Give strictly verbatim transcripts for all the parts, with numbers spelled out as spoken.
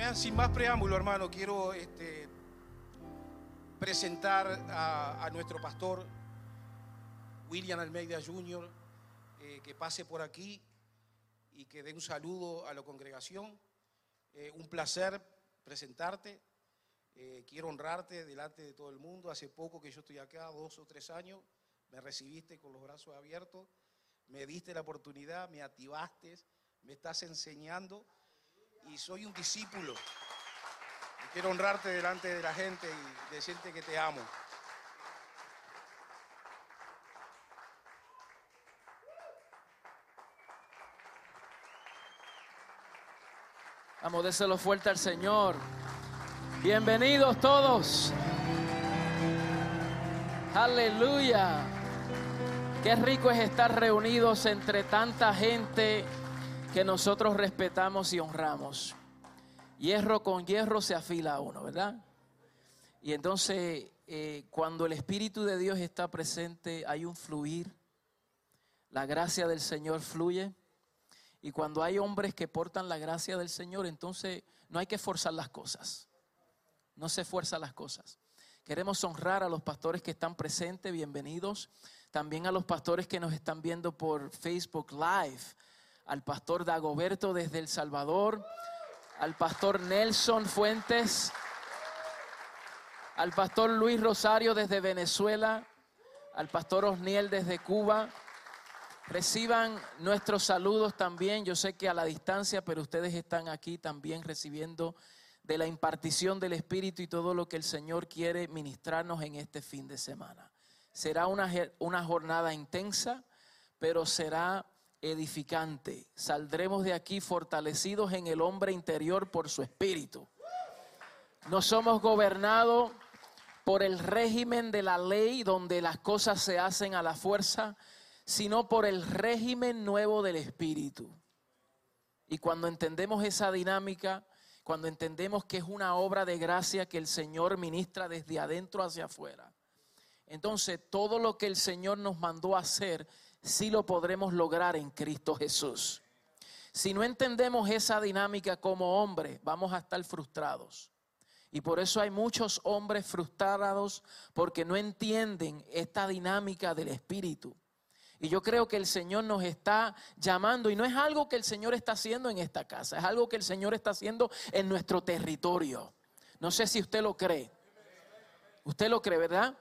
Vean, sin más preámbulo, hermano, quiero este, presentar a, a nuestro pastor William Almeida junior Eh, que pase por aquí y que dé un saludo a la congregación. Eh, un placer presentarte. Eh, quiero honrarte delante de todo el mundo. Hace poco que yo estoy acá, dos o tres años, me recibiste con los brazos abiertos, me diste la oportunidad, me activaste, me estás enseñando y soy un discípulo. Y quiero honrarte delante de la gente y decirte que te amo. Vamos, déselo fuerte al Señor. Bienvenidos todos. Aleluya. Qué rico es estar reunidos entre tanta gente que nosotros respetamos y honramos. Hierro con hierro se afila uno, ¿verdad? Y entonces, eh, cuando el Espíritu de Dios está presente, hay un fluir. La gracia del Señor fluye. Y cuando hay hombres que portan la gracia del Señor, entonces no hay que forzar las cosas. No se fuerzan las cosas. Queremos honrar a los pastores que están presentes, bienvenidos. También a los pastores que nos están viendo por Facebook Live. Al pastor Dagoberto desde El Salvador. Al pastor Nelson Fuentes. Al pastor Luis Rosario desde Venezuela. Al pastor Osniel desde Cuba. Reciban nuestros saludos también. Yo sé que a la distancia, pero ustedes están aquí también recibiendo de la impartición del Espíritu y todo lo que el Señor quiere ministrarnos en este fin de semana. Será una, una jornada intensa, pero será edificante. Saldremos de aquí fortalecidos en el hombre interior por su Espíritu. No somos gobernados por el régimen de la ley donde las cosas se hacen a la fuerza, sino por el régimen nuevo del Espíritu. Y cuando entendemos esa dinámica, cuando entendemos que es una obra de gracia que el Señor ministra desde adentro hacia afuera, entonces todo lo que el Señor nos mandó a hacer, sí lo podremos lograr en Cristo Jesús. Si no entendemos esa dinámica como hombres, vamos a estar frustrados. Y por eso hay muchos hombres frustrados porque no entienden esta dinámica del Espíritu. Y yo creo que el Señor nos está llamando, y no es algo que el Señor está haciendo en esta casa, es algo que el Señor está haciendo en nuestro territorio. No sé si usted lo cree. Usted lo cree, ¿verdad?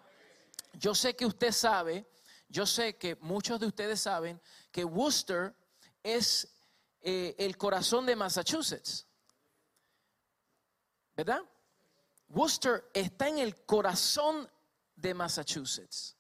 Yo sé que usted sabe, yo sé que muchos de ustedes saben que Worcester es eh, el corazón de Massachusetts, ¿verdad? Worcester está en el corazón de Massachusetts.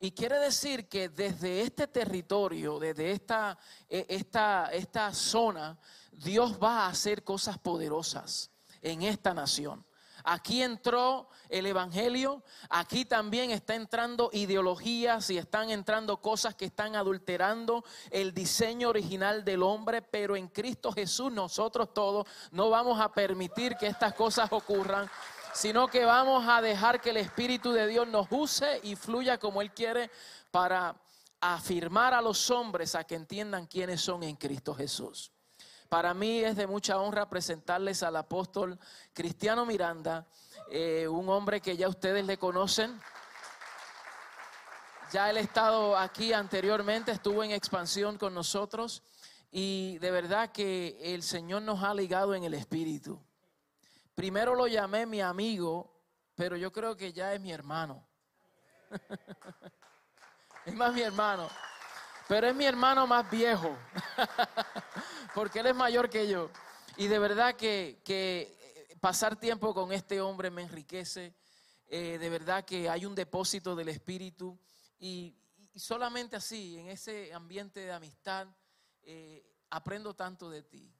Y quiere decir que desde este territorio, desde esta, esta, esta zona, Dios va a hacer cosas poderosas en esta nación. Aquí entró el evangelio, aquí también está entrando ideologías y están entrando cosas que están adulterando el diseño original del hombre, pero en Cristo Jesús nosotros todos no vamos a permitir que estas cosas ocurran, sino que vamos a dejar que el Espíritu de Dios nos use y fluya como Él quiere para afirmar a los hombres a que entiendan quiénes son en Cristo Jesús. Para mí es de mucha honra presentarles al apóstol Cristiano Miranda, eh, un hombre que ya ustedes le conocen. Ya él ha estado aquí anteriormente, estuvo en Expansión con nosotros y de verdad que el Señor nos ha ligado en el Espíritu. Primero lo llamé mi amigo, pero yo creo que ya es mi hermano. Es más mi hermano, pero es mi hermano más viejo, porque él es mayor que yo. Y de verdad que, que pasar tiempo con este hombre me enriquece. Eh, de verdad que hay un depósito del Espíritu. Y, y solamente así, en ese ambiente de amistad, eh, aprendo tanto de ti.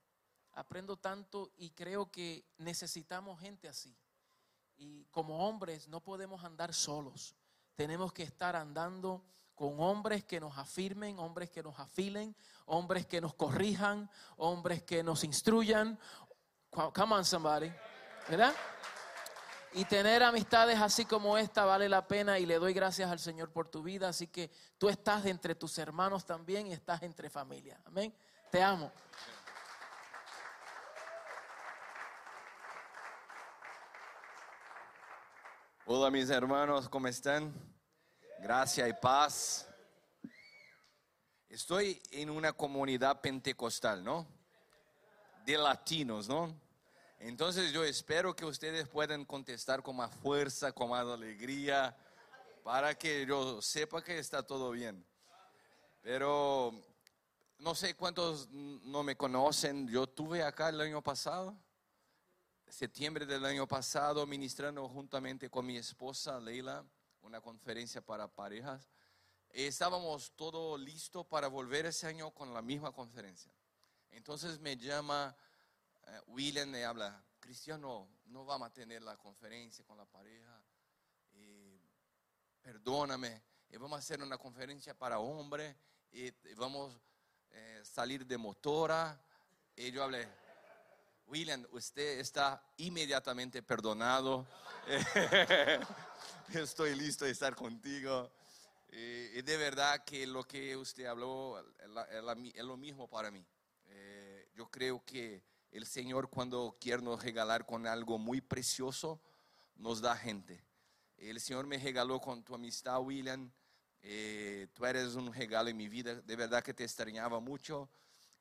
Aprendo tanto y creo que necesitamos gente así. Y como hombres no podemos andar solos. Tenemos que estar andando con hombres que nos afirmen, hombres que nos afilen, hombres que nos corrijan, hombres que nos instruyan. Come on somebody, ¿verdad? Y tener amistades así como esta vale la pena y le doy gracias al Señor por tu vida. Así que tú estás entre tus hermanos también y estás entre familia. Amén. Te amo. Hola mis hermanos, ¿cómo están? Gracia y paz. Estoy en una comunidad pentecostal, ¿no? De latinos, ¿no? Entonces yo espero que ustedes puedan contestar con más fuerza, con más alegría, para que yo sepa que está todo bien. Pero no sé cuántos no me conocen. Yo estuve acá el año pasado, septiembre del año pasado, ministrando juntamente con mi esposa Leila una conferencia para parejas. Estábamos todo listo para volver ese año con la misma conferencia. Entonces me llama eh, William, me habla: Cristiano, no vamos a tener la conferencia con la pareja, eh, perdóname, eh, vamos a hacer una conferencia para hombres, eh, vamos a eh, salir de motora. Y yo hablé: William, usted está inmediatamente perdonado. Estoy listo de estar contigo. Y de verdad que lo que usted habló es lo mismo para mí. Yo creo que el Señor, cuando quiere nos regalar con algo muy precioso, nos da gente. El Señor me regaló con tu amistad, William. Tú eres un regalo en mi vida. De verdad que te extrañaba mucho.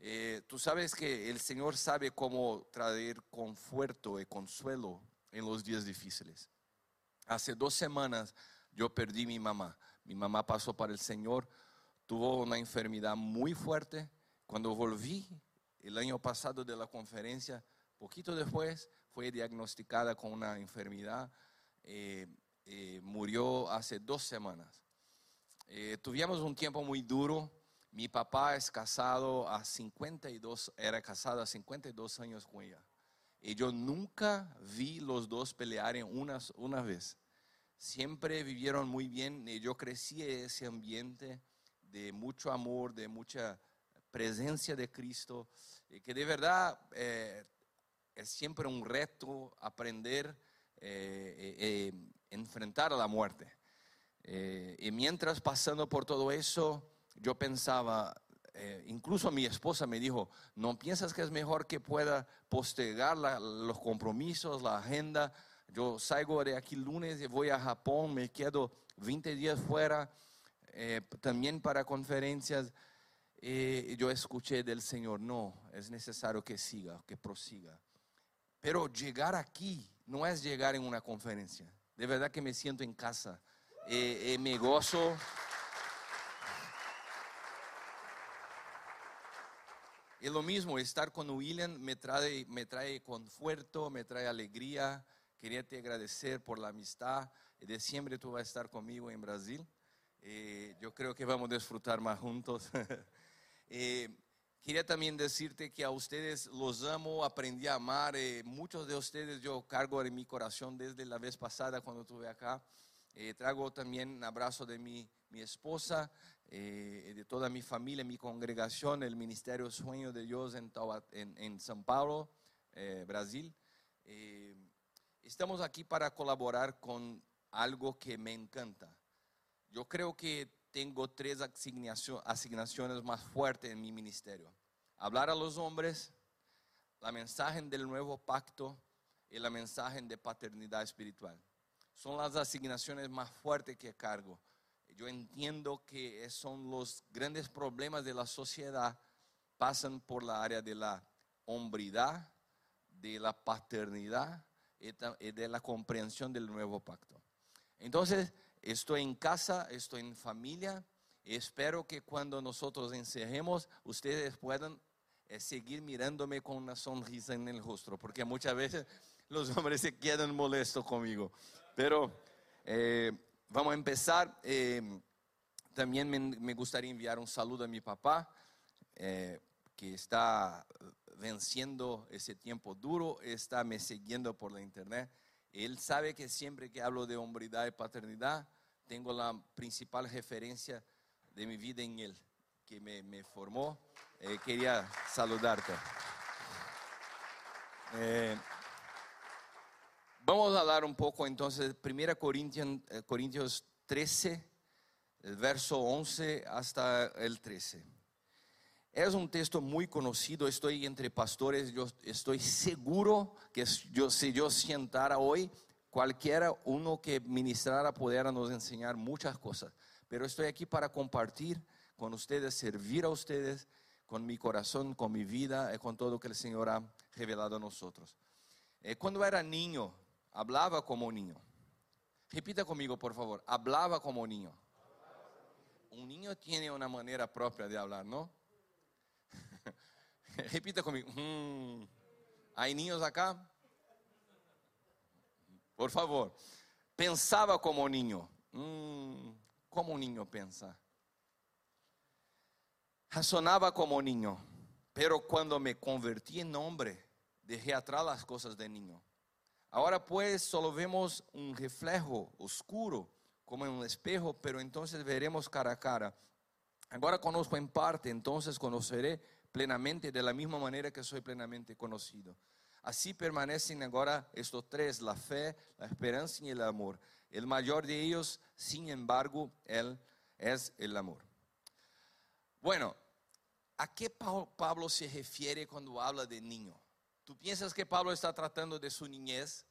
Eh, tú sabes que el Señor sabe cómo traer conforto y consuelo en los días difíciles. Hace dos semanas yo perdí a mi mamá. Mi mamá pasó para el Señor, tuvo una enfermedad muy fuerte. Cuando volví el año pasado de la conferencia, poquito después fue diagnosticada con una enfermedad. Eh, eh, murió hace dos semanas. Eh, tuvimos un tiempo muy duro. Mi papá es casado a cincuenta y dos, era casado a cincuenta y dos años con ella. Y yo nunca vi los dos pelear en una, una vez. Siempre vivieron muy bien y yo crecí en ese ambiente de mucho amor, de mucha presencia de Cristo. Y que de verdad eh, es siempre un reto aprender, eh, eh, enfrentar a la muerte. Eh, y mientras pasando por todo eso, yo pensaba, eh, incluso mi esposa me dijo: ¿no piensas que es mejor que pueda postergar la, los compromisos, la agenda? Yo salgo de aquí lunes y voy a Japón, me quedo veinte días fuera, eh, también para conferencias. Eh, yo escuché del Señor: no, es necesario que siga, que prosiga. Pero llegar aquí no es llegar en una conferencia. De verdad que me siento en casa, eh, eh, me gozo. Y lo mismo, estar con William me trae, me trae conforto, me trae alegría. Quería te agradecer por la amistad. En diciembre tú vas a estar conmigo en Brasil. Eh, yo creo que vamos a disfrutar más juntos. eh, quería también decirte que a ustedes los amo, aprendí a amar. Eh, muchos de ustedes yo cargo en mi corazón desde la vez pasada cuando estuve acá. Eh, traigo también un abrazo de mi, mi esposa. Eh, de toda mi familia, mi congregación, el Ministerio Sueño de Dios en, en, en São Paulo, eh, Brasil. Eh, estamos aquí para colaborar con algo que me encanta. Yo creo que tengo tres asignación, asignaciones más fuertes en mi ministerio: hablar a los hombres, la mensaje del nuevo pacto y la mensaje de paternidad espiritual. Son las asignaciones más fuertes que cargo. Yo entiendo que son los grandes problemas de la sociedad, pasan por la área de la hombridad, de la paternidad y de la comprensión del nuevo pacto. Entonces, estoy en casa, estoy en familia. Espero que cuando nosotros encerremos, ustedes puedan seguir mirándome con una sonrisa en el rostro, porque muchas veces los hombres se quedan molestos conmigo. Pero... Eh, vamos a empezar. Eh, también me, me gustaría enviar un saludo a mi papá, eh, que está venciendo ese tiempo duro, está me siguiendo por la internet. Él sabe que siempre que hablo de hombridad y paternidad, tengo la principal referencia de mi vida en él, que me, me formó. Eh, quería saludarte. Eh, Vamos a hablar un poco entonces primera Corintios, Corintios trece, el verso once hasta el trece. Es un texto muy conocido, estoy entre pastores, yo estoy seguro que yo, si yo sentara hoy, Cualquiera uno que ministrara pudiera nos enseñar muchas cosas, pero estoy aquí para compartir con ustedes, servir a ustedes con mi corazón, con mi vida y con todo lo que el Señor ha revelado a nosotros. Eh, cuando era niño, hablaba como niño. Repita conmigo, por favor, hablaba como niño. Un niño tiene una manera propia de hablar, ¿no? Repita conmigo. Hmm. ¿Hay niños acá? Por favor. Pensaba como niño. Hmm. ¿Cómo un niño piensa? Razonaba como niño. Pero cuando me convertí en hombre, dejé atrás las cosas de niño. Ahora pues solo vemos un reflejo oscuro, como en un espejo, pero entonces veremos cara a cara. Agora conozco en parte, entonces conoceré plenamente, de la misma manera que soy plenamente conocido. Así permanecen ahora estos tres: la fe, la esperanza y el amor. El mayor de ellos, sin embargo, él es el amor. Bueno, ¿a qué Pablo se refiere cuando habla de niño? ¿Tú piensas que Pablo está tratando de su niñez?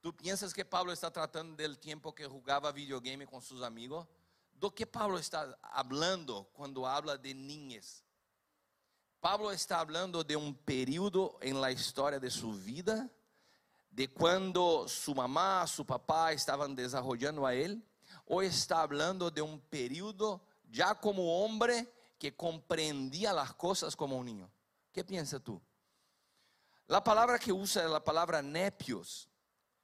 ¿Tú piensas que Pablo está tratando del tiempo que jugaba videogame con sus amigos? ¿De qué Pablo está hablando cuando habla de niñez? Pablo está hablando de un periodo en la historia de su vida, de cuando su mamá, su papá estaban desarrollando a él, o está hablando de un periodo ya como hombre que comprendía las cosas como un niño. ¿Qué piensas tú? La palabra que usa es la palabra nepios.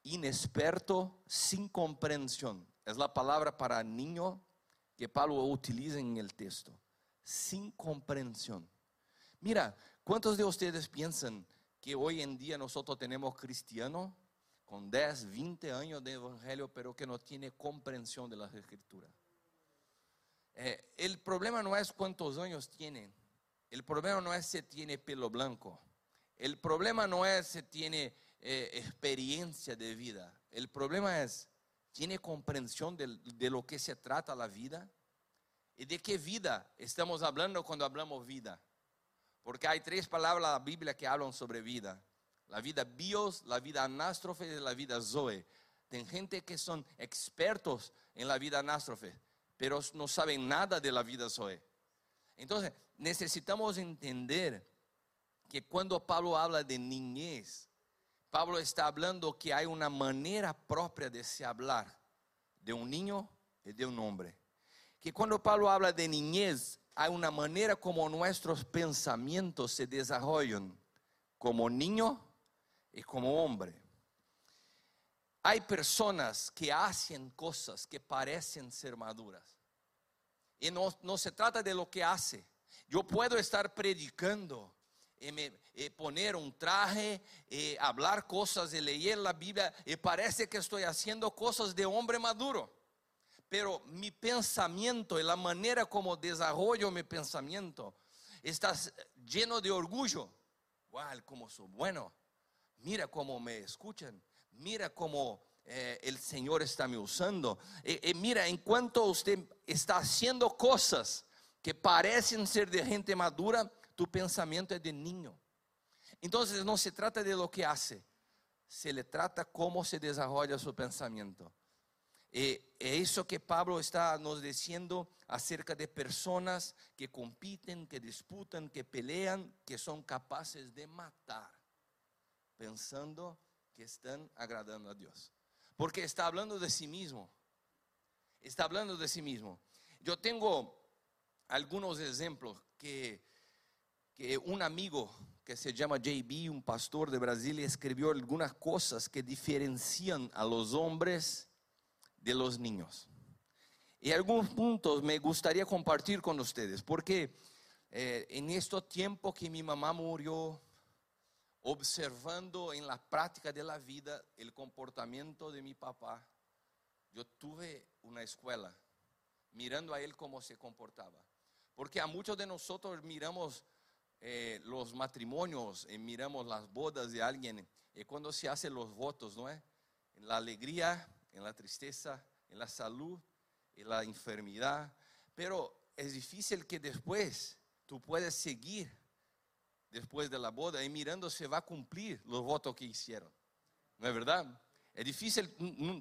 Inexperto, sin comprensión. Es la palabra para niño que Pablo utiliza en el texto. Sin comprensión. Mira, ¿cuántos de ustedes piensan que hoy en día nosotros tenemos cristianos con diez, veinte años de evangelio, pero que no tiene comprensión de las escrituras? Eh, el problema no es cuántos años tienen. El problema no es si tiene pelo blanco. El problema no es si tiene eh, experiencia de vida. El problema es, ¿tiene comprensión de, de lo que se trata la vida? ¿Y de qué vida estamos hablando cuando hablamos vida? Porque hay tres palabras en la Biblia que hablan sobre vida. La vida bios, la vida anástrofe y la vida zoe. Hay gente que son expertos en la vida anástrofe, pero no saben nada de la vida zoe. Entonces necesitamos entender que cuando Pablo habla de niñez, Pablo está hablando que hay una manera propia de se hablar de un niño y de un hombre. Que cuando Pablo habla de niñez, hay una manera como nuestros pensamientos se desarrollan como niño y como hombre. Hay personas que hacen cosas que parecen ser maduras. Y no, no se trata de lo que hace. Yo puedo estar predicando, Y me, y poner un traje, y hablar cosas, y leer la Biblia, y parece que estoy haciendo cosas de hombre maduro, pero mi pensamiento y la manera como desarrollo mi pensamiento está lleno de orgullo. Wow, como soy bueno, mira cómo me escuchan, mira cómo eh, el Señor está me usando. Y, y mira, en cuanto usted está haciendo cosas que parecen ser de gente madura, tu pensamiento es de niño. Entonces no se trata de lo que hace, se le trata cómo se desarrolla su pensamiento. Eh, eso que Pablo está nos diciendo acerca de personas que compiten, que disputan, que pelean, que son capaces de matar, pensando que están agradando a Dios. Porque está hablando de sí mismo. Está hablando de sí mismo. Yo tengo algunos ejemplos que... que un amigo que se llama J B, un pastor de Brasil, escribió algunas cosas que diferencian a los hombres de los niños. Y algunos puntos me gustaría compartir con ustedes, porque eh, en este tiempo que mi mamá murió, observando en la práctica de la vida el comportamiento de mi papá, yo tuve una escuela mirando a él cómo se comportaba. Porque a muchos de nosotros miramos Eh, los matrimonios, eh, miramos las bodas de alguien, y eh, cuando se hacen los votos, ¿no es? En la alegría, en la tristeza, en la salud, en la enfermedad. Pero es difícil que después tú puedas seguir después de la boda y mirando se va a cumplir los votos que hicieron, ¿no es verdad? É difícil,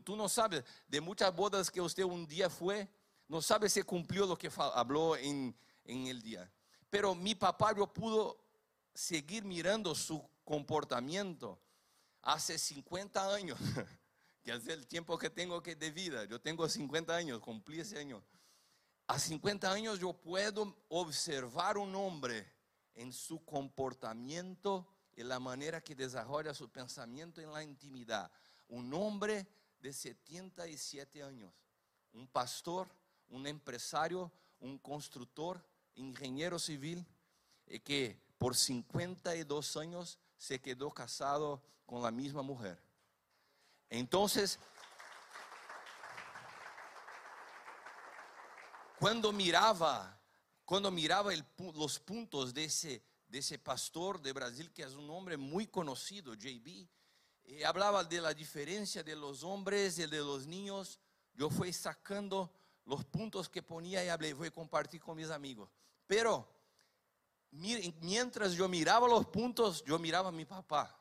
tú no sabes, de muchas bodas que usted un día fue, no sabe si cumplió lo que habló en, en el día. Pero mi papá yo pudo seguir mirando su comportamiento hace cincuenta años, que es el tiempo que tengo que de vida. Yo tengo cincuenta años, cumplí ese año. A cincuenta años yo puedo observar un hombre en su comportamiento y la manera que desarrolla su pensamiento en la intimidad. Un hombre de setenta y siete años, un pastor, un empresario, un constructor, ingeniero civil, que por cincuenta y dos años se quedó casado con la misma mujer. Entonces, cuando miraba, cuando miraba el, los puntos de ese, de ese pastor de Brasil, que es un hombre muy conocido, J B, y hablaba de la diferencia de los hombres y de los niños, yo fui sacando los puntos que ponía y hablé, voy a compartir con mis amigos. Pero mientras yo miraba los puntos, yo miraba a mi papá.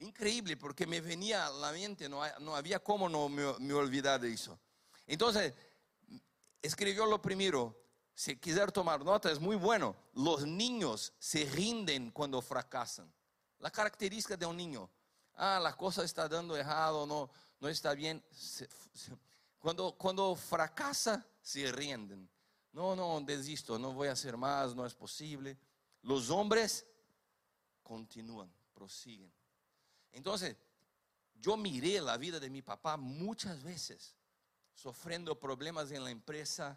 Increíble, porque me venía a la mente, no, no había cómo no me, me olvidar de eso. Entonces, escribió lo primero, si quiser tomar nota, es muy bueno. Los niños se rinden cuando fracasan. La característica de un niño. Ah, la cosa está dando errado, no, no está bien. Se, se, cuando, cuando fracasa, se rinden. No, no, desisto, no voy a hacer más, no es posible. Los hombres continúan, prosiguen. Entonces, yo miré la vida de mi papá muchas veces, sufriendo problemas en la empresa,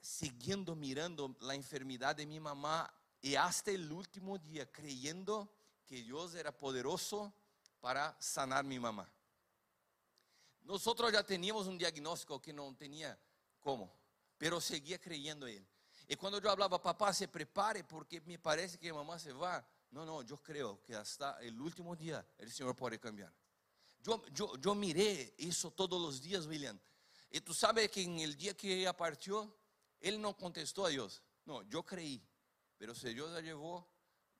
siguiendo mirando la enfermedad de mi mamá y hasta el último día creyendo que Dios era poderoso para sanar a mi mamá. Nosotros ya teníamos un diagnóstico que no tenía cómo, pero seguía creyendo él. Y cuando yo hablaba, papá, se prepare porque me parece que mamá se va. No, no, yo creo que hasta el último día el Señor puede cambiar. Yo, yo, yo miré eso todos los días, William. Y tú sabes que en el día que ella partió, él no contestó a Dios. No, yo creí, pero si Dios la llevó,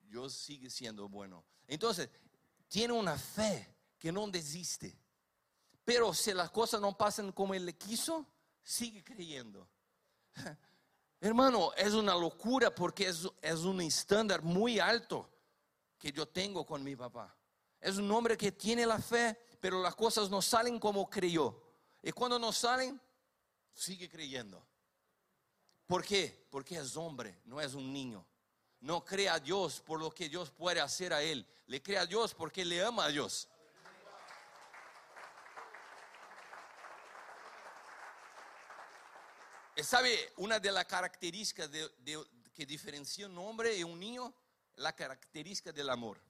Dios sigue siendo bueno. Entonces, tiene una fe que no desiste. Pero si las cosas no pasan como él le quiso, sigue creyendo. Hermano, es una locura porque es, es un estándar muy alto que yo tengo con mi papá. Es un hombre que tiene la fe, pero las cosas no salen como creyó. Y cuando no salen, sigue creyendo. ¿Por qué? Porque es hombre, no es un niño. No cree a Dios por lo que Dios puede hacer a él. Le cree a Dios porque le ama a Dios. ¿Sabe? Una de las características de, de, que diferencia un hombre y un niño, la característica del amor.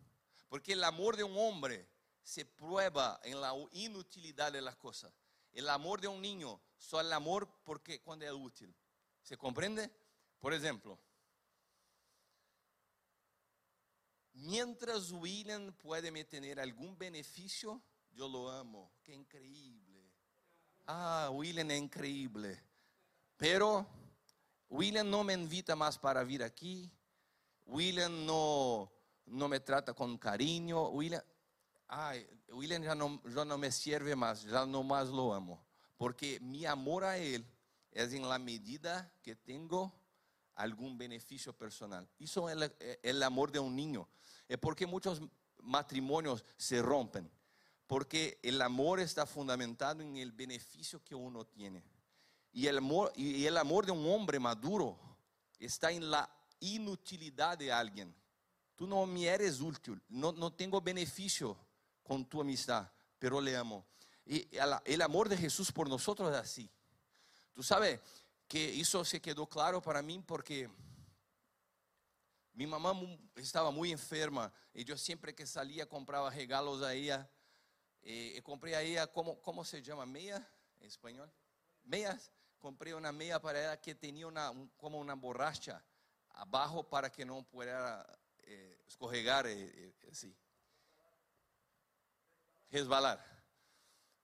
Porque el amor de un hombre se prueba en la inutilidad de las cosas. El amor de un niño, solo el amor porque cuando es útil. ¿Se comprende? Por ejemplo, mientras William puede me tener algún beneficio, yo lo amo. ¡Qué increíble! Ah, William es increíble. Pero William no me invita más para vir aquí. William no... no me trata con cariño. William, ay, William ya no, ya no me sirve más, ya no más lo amo. Porque mi amor a él es en la medida que tengo algún beneficio personal. Eso es el, el amor de un niño. Es porque muchos matrimonios se rompen. Porque el amor está fundamentado en el beneficio que uno tiene. Y el amor, y el amor de un hombre maduro está en la inutilidad de alguien. Tú no me eres útil, no, no tengo beneficio con tu amistad, pero le amo. Y el amor de Jesús por nosotros es así. Tú sabes que eso se quedó claro para mí porque mi mamá estaba muy enferma y yo siempre que salía compraba regalos a ella. Eh, compré a ella, ¿cómo, cómo se llama? ¿Meia? ¿En español? Meias. Compré una meia para ella que tenía una, un, como una borracha abajo para que no pudiera... Eh, escorregar, eh, eh, sí. resbalar.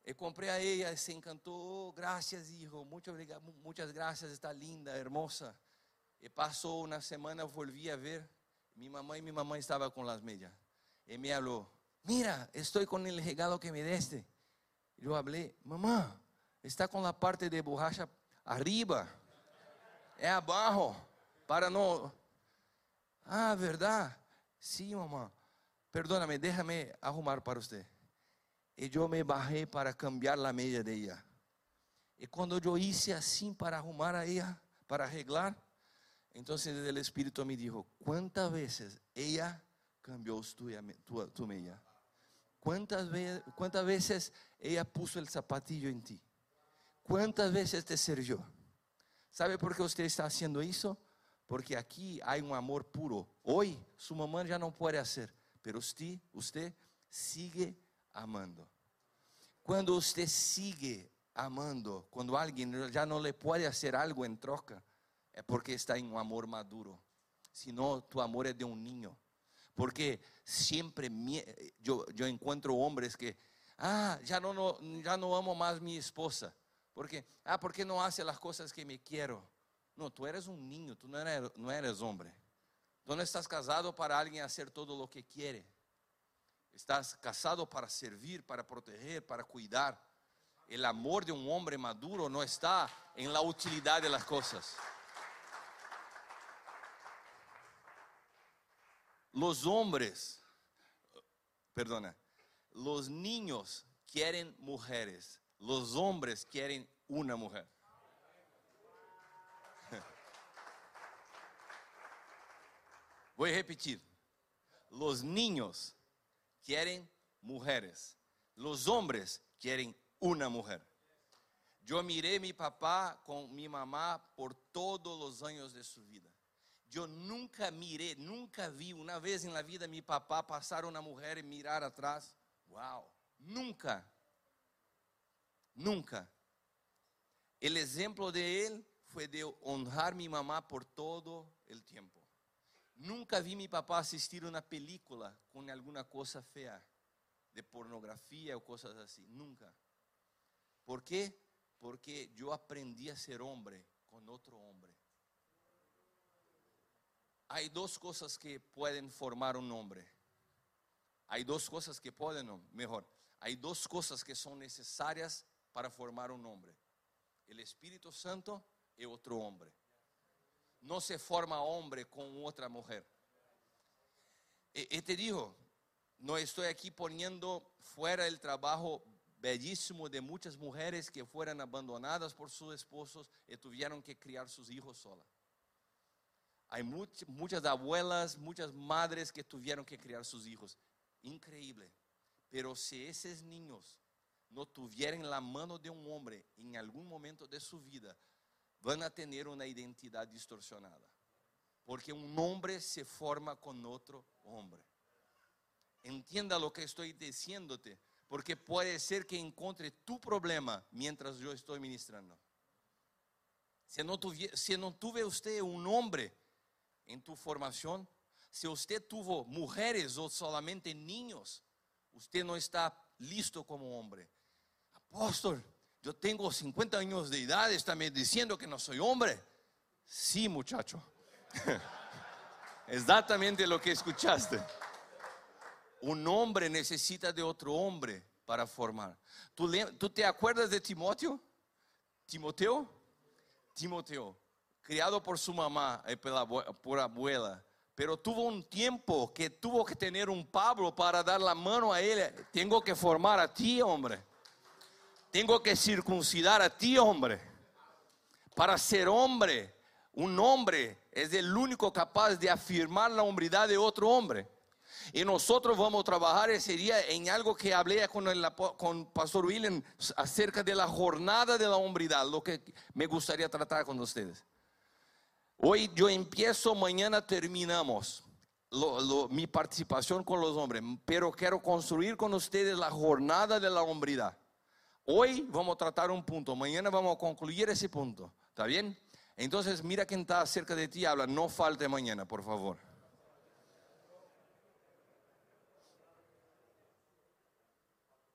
Eh, compré a ella, se encantó. Oh, gracias, hijo, muchas, muchas gracias, está linda, hermosa. Eh, pasó una semana, volví a ver. Mi mamá y mi mamá estaba con las medias. Y me habló, mira, estoy con el regalo que me diste. Yo hablé, mamá, está con la parte de borracha arriba, es abajo, para no... Ah, ¿verdad? Sí, mamá, perdóname, déjame arrumar para usted. Y yo me bajé para cambiar la media de ella. Y cuando yo hice así para arrumar a ella, para arreglar, entonces el Espíritu me dijo, ¿cuántas veces ella cambió tu, tu, tu media? ¿Cuántas, ve, ¿Cuántas veces ella puso el zapatillo en ti? ¿Cuántas veces te sirvió? ¿Sabe por qué usted está haciendo eso? Porque aquí hay un amor puro. Hoy su mamá ya no puede hacer, pero usted, usted sigue amando. Cuando usted sigue amando, cuando alguien ya no le puede hacer algo en troca, es porque está en un amor maduro. Si no, tu amor es de un niño. Porque siempre yo, yo encuentro hombres que, ah, ya no, no, ya no amo más mi esposa. Porque, ah, porque no hace las cosas que me quiero. No, tú eres un niño, tú no eres, no eres hombre. Tú no estás casado para alguien hacer todo lo que quiere. Estás casado para servir, para proteger, para cuidar. El amor de un hombre maduro no está en la utilidad de las cosas. Los hombres, perdona, los niños quieren mujeres, los hombres quieren una mujer. Voy a repetir, los niños quieren mujeres, los hombres quieren una mujer. Yo miré a mi papá con mi mamá por todos los años de su vida. Yo nunca miré, nunca vi una vez en la vida mi papá pasar una mujer y mirar atrás. Wow, nunca, nunca. El ejemplo de él fue de honrar a mi mamá por todo el tiempo. Nunca vi a mi papá asistir a una película con alguna cosa fea, de pornografía o cosas así, nunca. ¿Por qué? Porque yo aprendí a ser hombre con otro hombre. Hay dos cosas que pueden formar un hombre. Hay dos cosas que pueden, mejor, hay dos cosas que son necesarias para formar un hombre. El Espíritu Santo y otro hombre. No se forma hombre con otra mujer. Y, y te digo, no estoy aquí poniendo fuera el trabajo bellísimo de muchas mujeres que fueron abandonadas por sus esposos y tuvieron que criar sus hijos solas. Hay much, muchas abuelas, muchas madres que tuvieron que criar sus hijos. Increíble. Pero si esos niños no tuvieran la mano de un hombre en algún momento de su vida, van a tener una identidad distorsionada. Porque un hombre se forma con otro hombre. Entienda lo que estoy diciéndote. Porque puede ser que encuentre tu problema mientras yo estoy ministrando. Si no, tuve, si no tuve usted un hombre en tu formación, si usted tuvo mujeres o solamente niños, usted no está listo como hombre. Apóstol, yo tengo cincuenta años de edad, está me diciendo que no soy hombre. Sí, muchacho. Exactamente lo que escuchaste. Un hombre necesita de otro hombre para formar. ¿Tú, ¿tú te acuerdas de Timoteo? Timoteo, Timoteo, criado por su mamá y por abuela, pero tuvo un tiempo que tuvo que tener un Pablo para dar la mano a él. Tengo que formar a ti, hombre. Tengo que circuncidar a ti, hombre. Para ser hombre, un hombre es el único capaz de afirmar la hombridad de otro hombre. Y nosotros vamos a trabajar ese día en algo que hablé con el con Pastor William acerca de la jornada de la hombridad, lo que me gustaría tratar con ustedes. Hoy yo empiezo, mañana terminamos lo, lo, mi participación con los hombres, pero quiero construir con ustedes la jornada de la hombridad. Hoy vamos a tratar un punto, mañana vamos a concluir ese punto, ¿está bien? Entonces mira quien está cerca de ti, habla, no falte mañana, por favor.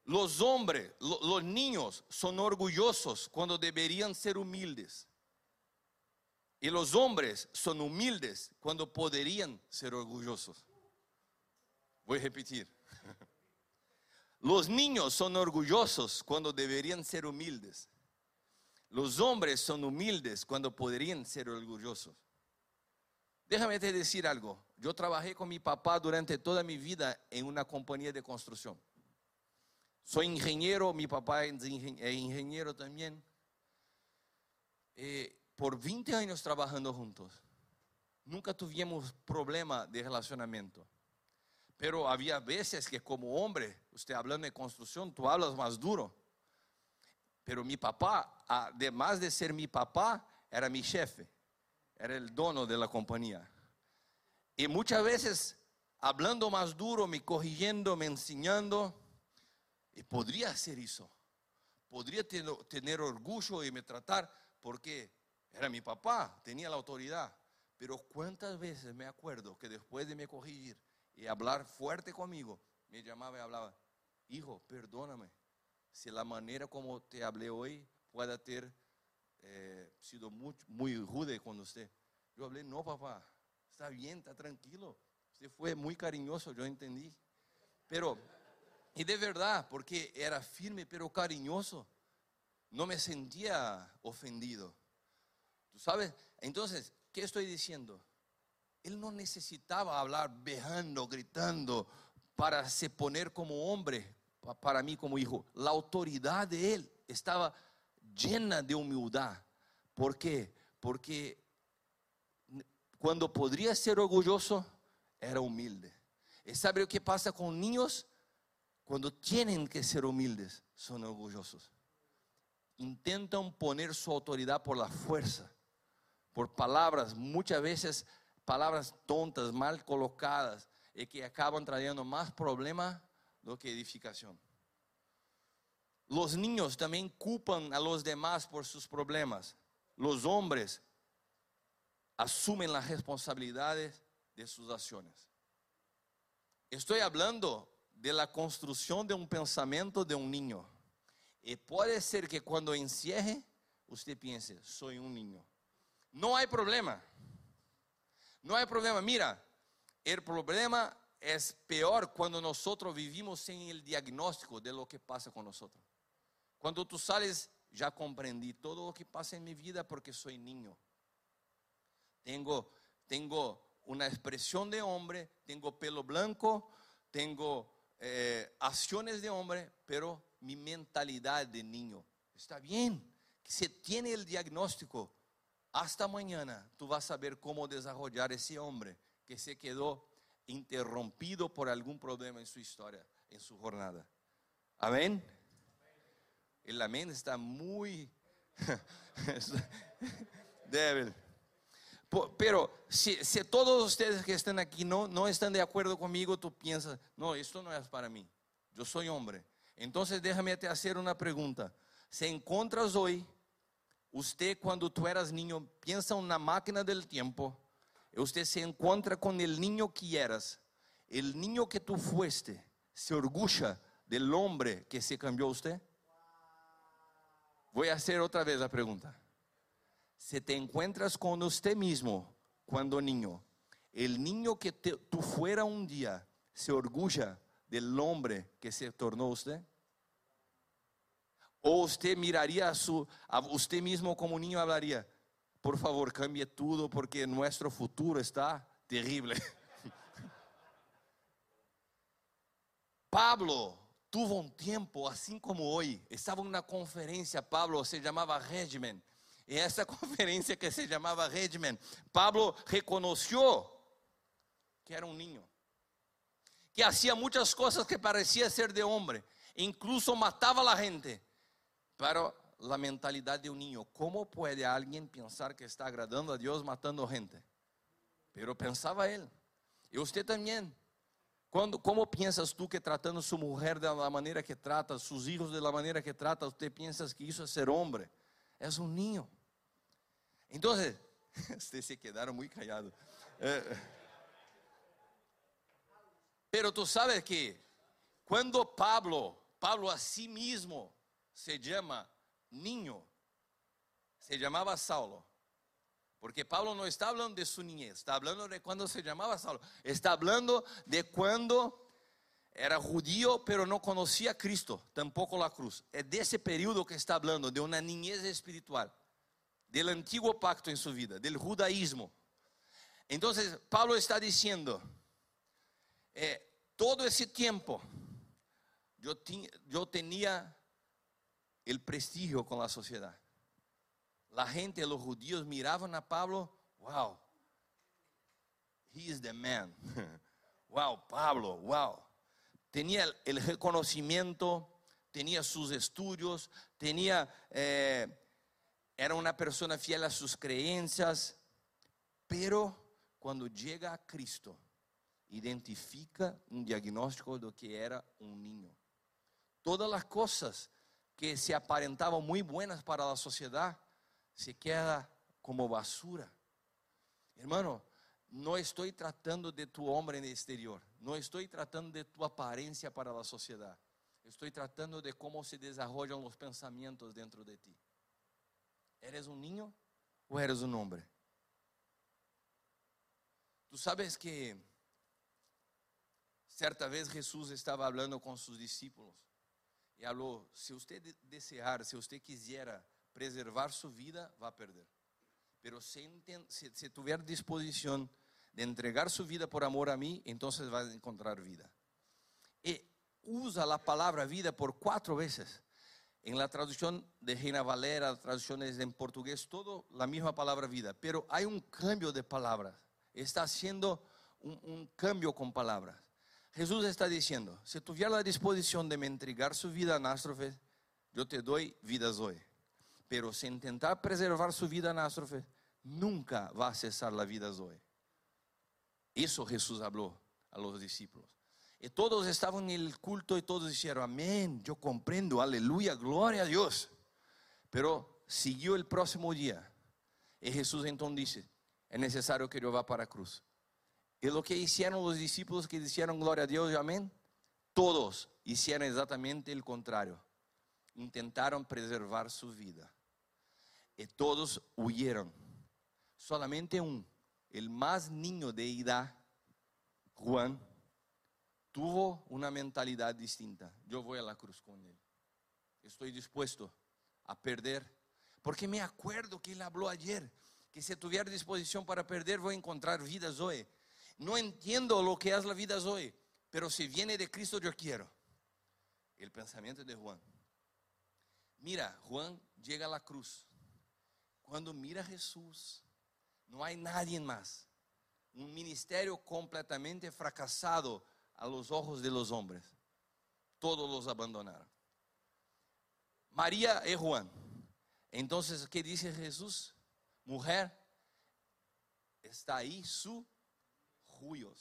Los hombres, los niños son orgullosos cuando deberían ser humildes. Y los hombres son humildes cuando podrían ser orgullosos. Voy a repetir. Los niños son orgullosos cuando deberían ser humildes. Los hombres son humildes cuando podrían ser orgullosos. Déjame te decir algo. Yo trabajé con mi papá durante toda mi vida en una compañía de construcción. Soy ingeniero, mi papá es ingeniero también. Eh, por veinte años trabajando juntos. Nunca tuvimos problema de relacionamiento. Pero había veces que como hombre, usted hablando de construcción, tú hablas más duro. Pero mi papá, además de ser mi papá, era mi jefe. Era el dono de la compañía. Y muchas veces, hablando más duro, me corrigiendo, me enseñando. Y podría hacer eso. Podría tener orgullo y me tratar porque era mi papá, tenía la autoridad. Pero cuántas veces me acuerdo que después de me corregir y hablar fuerte conmigo, me llamaba y hablaba: hijo, perdóname si la manera como te hablé hoy pueda haber eh, sido muy, muy rude con usted. Yo hablé: no, papá, está bien, está tranquilo. Usted fue muy cariñoso, yo entendí. Pero... y de verdad, porque era firme pero cariñoso, no me sentía ofendido. ¿Tú sabes? Entonces, ¿qué estoy diciendo? Él no necesitaba hablar berrando, gritando para se poner como hombre, para mí como hijo. La autoridad de él estaba llena de humildad. ¿Por qué? Porque cuando podría ser orgulloso, era humilde. ¿Y sabe lo que pasa con niños? Cuando tienen que ser humildes, son orgullosos. Intentan poner su autoridad por la fuerza, por palabras, muchas veces palabras tontas, mal colocadas, y que acaban trayendo más problemas do que edificación. Los niños también culpan a los demás por sus problemas. Los hombres asumen las responsabilidades de sus acciones. Estoy hablando de la construcción de un pensamiento de un niño. Y puede ser que cuando encierre, usted piense: soy un niño. No hay problema. No hay problema. Mira, el problema es peor cuando nosotros vivimos sin el diagnóstico de lo que pasa con nosotros. Cuando tú sales: ya comprendí todo lo que pasa en mi vida porque soy niño. Tengo, tengo una expresión de hombre, tengo pelo blanco, tengo... Eh, acciones de hombre, pero mi mentalidad de niño. Está bien, se tiene el diagnóstico. Hasta mañana tú vas a saber cómo desarrollar ese hombre que se quedó interrumpido por algún problema en su historia, en su jornada. Amén. El amén está muy débil. Pero si, si todos ustedes que están aquí no, no están de acuerdo conmigo, tú piensas: no, esto no es para mí, yo soy hombre. Entonces déjame te hacer una pregunta. ¿Se encuentras hoy, usted cuando tú eras niño, piensa en una máquina del tiempo, y usted se encuentra con el niño que eras, el niño que tú fuiste, se orgulla del hombre que se cambió usted? Voy a hacer otra vez la pregunta. Si te encuentras con usted mismo cuando niño, el niño que te, tú fuera un día, ¿se orgulla del hombre que se tornó usted? ¿O usted miraría a, su, a usted mismo como niño y hablaría: por favor, cambie todo porque nuestro futuro está terrible? Pablo tuvo un tiempo así como hoy. Estaba en una conferencia, Pablo se llamaba Regiment. En esta conferencia que se llamaba Redman, Pablo reconoció que era un niño, que hacía muchas cosas que parecía ser de hombre, incluso mataba a la gente, pero la mentalidad de un niño. ¿Cómo puede alguien pensar que está agradando a Dios matando gente? Pero pensaba él. Y usted también. Cuando, ¿cómo piensas tú que tratando a su mujer de la manera que trata, sus hijos de la manera que trata, usted piensas que eso es ser hombre? Es un niño. Entonces, ustedes se quedaron muy callados. Eh, pero tú sabes que cuando Pablo, Pablo a sí mismo se llama niño, se llamaba Saulo. Porque Pablo no está hablando de su niñez, está hablando de cuando se llamaba Saulo. Está hablando de cuando era judío, pero no conocía a Cristo, tampoco la cruz. Es de ese periodo que está hablando, de una niñez espiritual, del antiguo pacto en su vida, del judaísmo. Entonces Pablo está diciendo, eh, todo ese tiempo yo, ti, yo tenía el prestigio con la sociedad. La gente, los judíos miraban a Pablo, wow, he is the man, wow, Pablo, wow. Tenía el reconocimiento, tenía sus estudios, tenía, eh, era una persona fiel a sus creencias, pero cuando llega a Cristo, identifica un diagnóstico de que era un niño. Todas las cosas que se aparentaban muy buenas para la sociedad, se queda como basura. Hermano, no estoy tratando de tu hombre en el exterior, no estoy tratando de tu apariencia para la sociedad, estoy tratando de cómo se desarrollan los pensamientos dentro de ti. ¿Eres un niño o eres un hombre? Tú sabes que cierta vez Jesús estaba hablando con sus discípulos y habló, si usted desear, si usted quisiera preservar su vida, va a perder, pero si, si tuviera disposición de entregar su vida por amor a mí, entonces vas a encontrar vida. Y usa la palabra vida por cuatro veces. En la traducción de Reina Valera, traducciones en portugués, todo la misma palabra vida, pero hay un cambio de palabras. Está haciendo un, un cambio con palabras. Jesús está diciendo, si tuviera la disposición de me entregar su vida en ástrofe, yo te doy vidas hoy. Pero si intentar preservar su vida en ástrofe, nunca va a cesar la vida hoy. Eso Jesús habló a los discípulos. Y todos estaban en el culto y todos dijeron, amén, yo comprendo, aleluya, gloria a Dios. Pero siguió el próximo día. Y Jesús entonces dice, es necesario que yo vaya para la cruz. Y lo que hicieron los discípulos que dijeron gloria a Dios y amén, todos hicieron exactamente el contrario. Intentaron preservar su vida. Y todos huyeron. Solamente un. El más niño de edad, Juan, tuvo una mentalidad distinta. Yo voy a la cruz con él. Estoy dispuesto a perder. Porque me acuerdo que él habló ayer, que si tuviera disposición para perder, voy a encontrar vidas hoy. No entiendo lo que es la vida hoy, pero si viene de Cristo yo quiero. El pensamiento de Juan. Mira, Juan llega a la cruz. Cuando mira a Jesús, no hay nadie más. Un ministerio completamente fracasado a los ojos de los hombres. Todos los abandonaron. María y Juan. Entonces, ¿qué dice Jesús? Mujer, está ahí su juicio.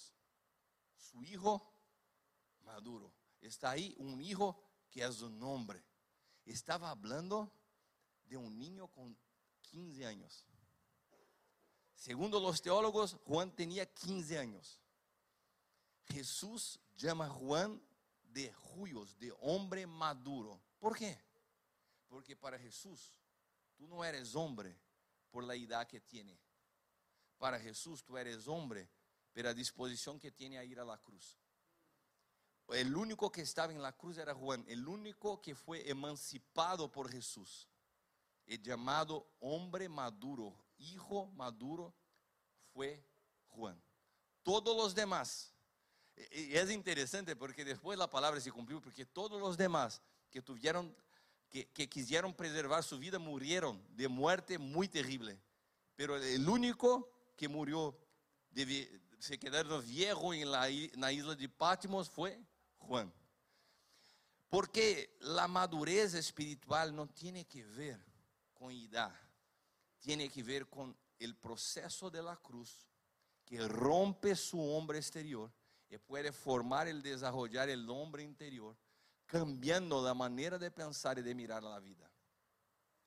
Su hijo maduro. Está ahí un hijo que es un hombre. Estaba hablando de un niño con quince años. Segundo los teólogos, Juan tenía quince años. Jesús llama a Juan de juicio, de hombre maduro. ¿Por qué? Porque para Jesús, tú no eres hombre por la edad que tiene. Para Jesús, tú eres hombre por la disposición que tiene a ir a la cruz. El único que estaba en la cruz era Juan, el único que fue emancipado por Jesús. El llamado hombre maduro, hijo maduro, fue Juan. Todos los demás, y es interesante porque después la palabra se cumplió, porque todos los demás que tuvieron, que, que quisieron preservar su vida, murieron de muerte muy terrible. Pero el único que murió, debe, se quedó viejo en la, en la isla de Patmos, fue Juan. Porque la madurez espiritual no tiene que ver con edad, tiene que ver con el proceso de la cruz que rompe su hombre exterior y puede formar y desarrollar el hombre interior, cambiando la manera de pensar y de mirar la vida.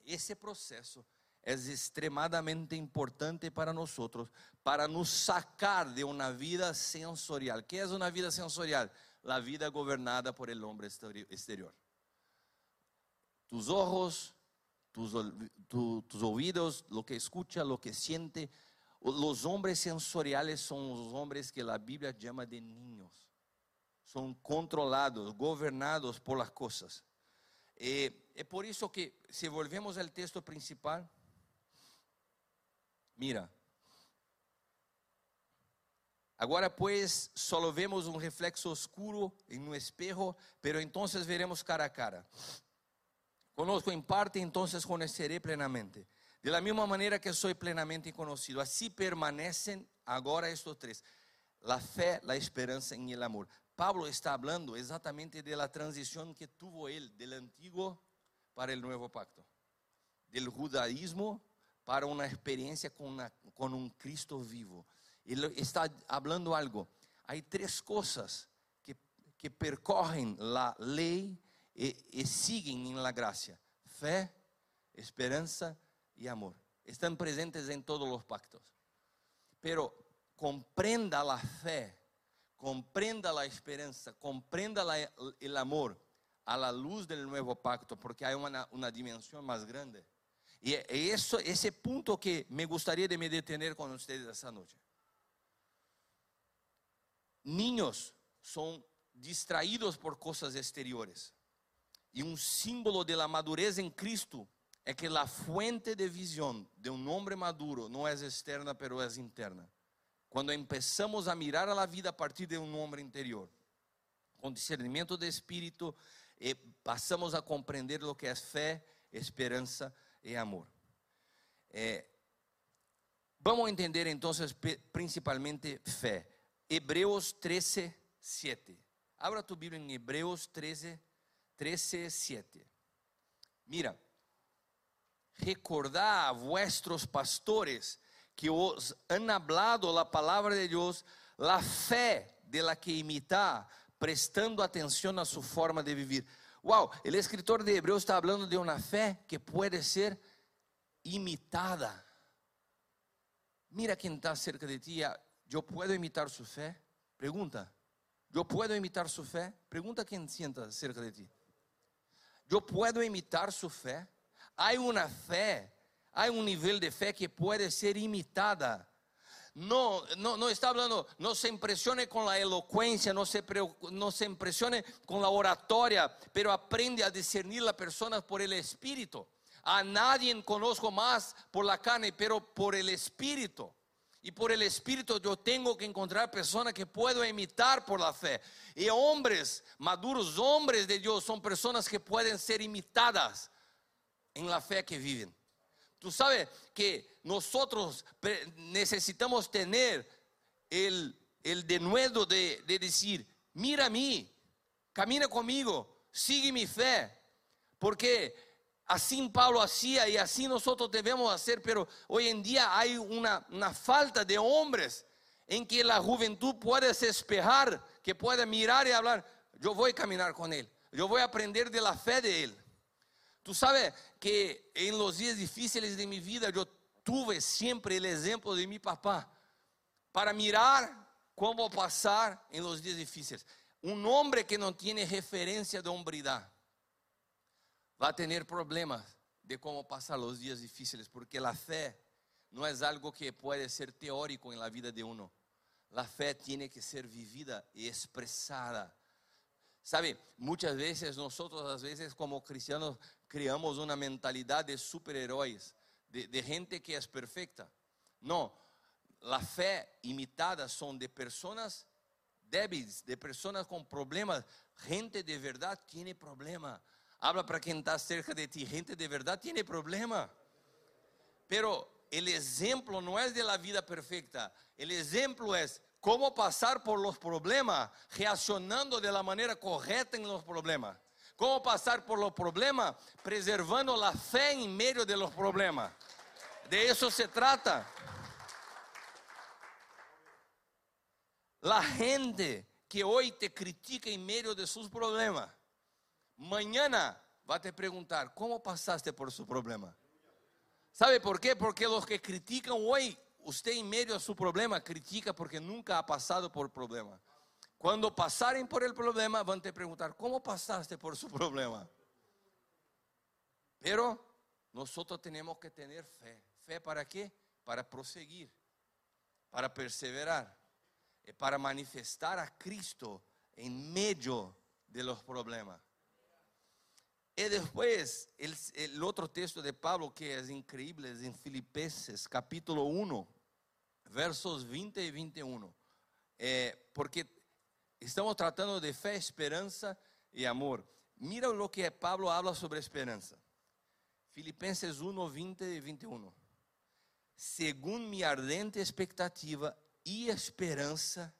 Ese proceso es extremadamente importante para nosotros, para nos sacar de una vida sensorial. ¿Qué es una vida sensorial? La vida gobernada por el hombre exterior. Tus ojos, Tus, tu, tus oídos, lo que escucha, lo que siente. Los hombres sensoriales son los hombres que la Biblia llama de niños. son controlados, gobernados por las cosas. Eh, es por eso que si volvemos al texto principal, mira, agora pues solo vemos un reflexo oscuro en un espejo, pero entonces veremos cara a cara. Conozco en parte, entonces conoceré plenamente. De la misma manera que soy plenamente conocido, así permanecen ahora estos tres: la fe, la esperanza y el amor. Pablo está hablando exactamente de la transición que tuvo él del antiguo para el nuevo pacto, del judaísmo para una experiencia con, una, con un Cristo vivo. Él está hablando algo. Hay tres cosas que, que percorren la ley y, y siguen en la gracia: fe, esperanza y amor. Están presentes en todos los pactos. Pero comprenda la fe, comprenda la esperanza, comprenda la, el amor a la luz del nuevo pacto, porque hay una, una dimensión más grande. Y eso, ese punto que me gustaría de me detener con ustedes esta noche. Niños son distraídos por cosas exteriores, y un símbolo de la madurez en Cristo es que la fuente de visión de un hombre maduro no es externa, pero es interna. Cuando empezamos a mirar a la vida a partir de un hombre interior, con discernimiento de espíritu, eh, pasamos a comprender lo que es fe, esperanza y amor. Eh, vamos a entender entonces principalmente fe. Hebreos trece, siete. Abra tu Biblia en Hebreos trece, trece, siete. Mira, recordad a vuestros pastores que os han hablado la palabra de Dios, la fe de la que imitar, prestando atención a su forma de vivir. Wow, el escritor de Hebreos está hablando de una fe que puede ser imitada. Mira quien está cerca de ti. ¿Yo puedo imitar su fe? Pregunta. ¿Yo puedo imitar su fe? Pregunta a quien sienta cerca de ti. ¿Yo puedo imitar su fe? Hay una fe, hay un nivel de fe que puede ser imitada. No, no, no está hablando, no se impresione con la elocuencia, no se, no se impresione con la oratoria, pero aprende a discernir las personas por el Espíritu. A nadie conozco más por la carne, pero por el Espíritu. Y por el Espíritu yo tengo que encontrar personas que puedo imitar por la fe. Y hombres maduros, hombres de Dios, son personas que pueden ser imitadas en la fe que viven. Tú sabes que nosotros necesitamos tener el, el denuedo de, de decir: mira a mí, camina conmigo, sigue mi fe. Porque así Pablo hacía y así nosotros debemos hacer, pero hoy en día hay una, una falta de hombres en que la juventud puede se espejar, que pueda mirar y hablar: yo voy a caminar con él, yo voy a aprender de la fe de él. Tú sabes que en los días difíciles de mi vida yo tuve siempre el ejemplo de mi papá para mirar cómo pasar en los días difíciles. Un hombre que no tiene referencia de hombridad va a tener problemas de cómo pasar los días difíciles, porque la fe no es algo que puede ser teórico en la vida de uno. La fe tiene que ser vivida y expresada. Sabe, muchas veces nosotros, a veces como cristianos, creamos una mentalidad de superhéroes, de, de gente que es perfecta. No, la fe imitada son de personas débiles, de personas con problemas. Gente de verdad tiene problema. Habla para quien está cerca de ti. Gente de verdad tiene problema. Pero el ejemplo no es de la vida perfecta. El ejemplo es cómo pasar por los problemas, reaccionando de la manera correcta en los problemas. Cómo pasar por los problemas, preservando la fe en medio de los problemas. De eso se trata. La gente que hoy te critica en medio de sus problemas, mañana va a te preguntar: ¿cómo pasaste por su problema? ¿Sabe por qué? Porque los que critican hoy, usted en medio de su problema critica porque nunca ha pasado por problema. Cuando pasaren por el problema van a te preguntar: ¿cómo pasaste por su problema? Pero nosotros tenemos que tener fe. ¿Fe para qué? Para proseguir, para perseverar, para manifestar a Cristo en medio de los problemas. Y después, el, el otro texto de Pablo que es increíble es en Filipenses capítulo uno, versos veinte y veintiuno. Eh, porque estamos tratando de fe, esperanza y amor. Mira lo que Pablo habla sobre esperanza. Filipenses uno, veinte y veintiuno. Según mi ardente expectativa y esperanza.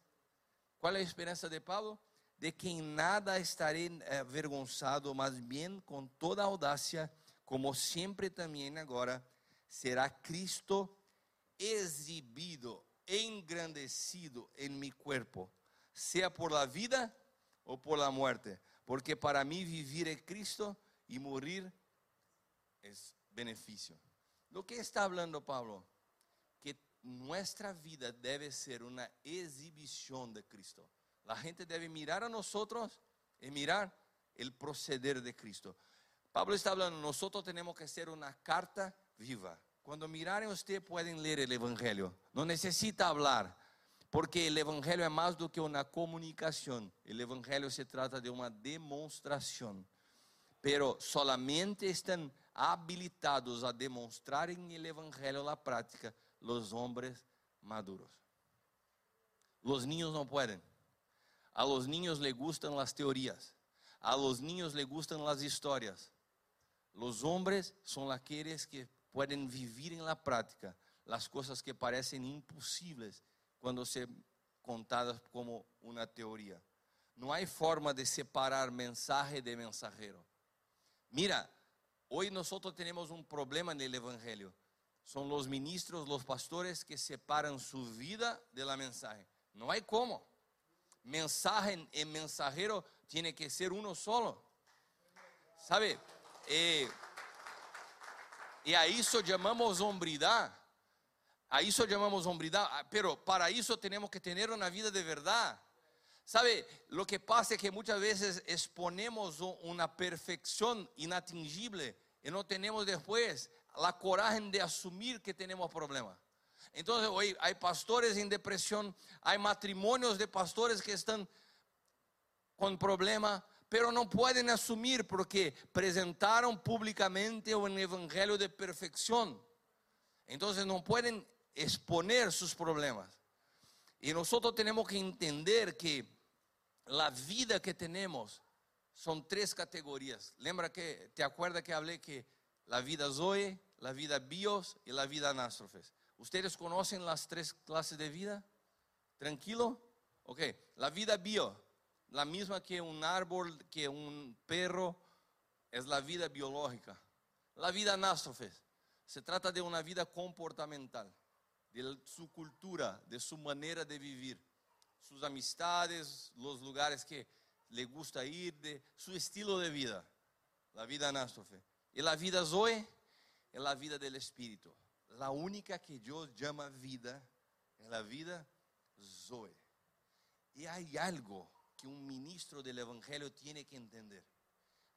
¿Cuál es la esperanza de Pablo? De que en nada estaré avergonzado, más bien con toda audacia, como siempre también ahora, será Cristo exhibido, engrandecido en mi cuerpo, sea por la vida o por la muerte, porque para mí vivir es Cristo y morir es beneficio. Lo que está hablando Pablo, que nuestra vida debe ser una exhibición de Cristo. La gente debe mirar a nosotros y mirar el proceder de Cristo. Pablo está hablando, nosotros tenemos que ser una carta viva. Cuando miraren ustedes pueden leer el Evangelio. No necesita hablar, porque el Evangelio es más do que una comunicación. El Evangelio se trata de una demostración. Pero solamente están habilitados a demonstrar en el Evangelio la práctica los hombres maduros. Los niños no pueden. A los niños les gustan las teorías. A los niños les gustan las historias. Los hombres son aquellos que pueden vivir en la práctica las cosas que parecen imposibles cuando se contadas como una teoría. No hay forma de separar mensaje de mensajero. Mira, hoy nosotros tenemos un problema en el Evangelio. Son los ministros, los pastores que separan su vida de la mensaje. No hay cómo. Mensaje y mensajero tiene que ser uno solo, ¿sabe? Eh, y a eso llamamos hombridad, a eso llamamos hombridad, pero para eso tenemos que tener una vida de verdad, ¿sabe? Lo que pasa es que muchas veces exponemos una perfección inatingible y no tenemos después la coraje de asumir que tenemos problemas. Entonces hoy hay pastores en depresión, hay matrimonios de pastores que están con problemas, pero no pueden asumir porque presentaron públicamente un evangelio de perfección. Entonces no pueden exponer sus problemas. Y nosotros tenemos que entender que la vida que tenemos son tres categorías. Lembra que, te acuerdas que hablé que la vida Zoe, la vida Bios y la vida anástrofes. ¿Ustedes conocen las tres clases de vida? ¿Tranquilo? Ok, la vida bio, la misma que un árbol, que un perro, es la vida biológica. La vida anástrofe, se trata de una vida comportamental, de su cultura, de su manera de vivir, sus amistades, los lugares que le gusta ir, de su estilo de vida, la vida anástrofe. Y la vida zoe es la vida del espíritu. La única que Dios llama vida es la vida Zoe. Y hay algo que un ministro del Evangelio tiene que entender.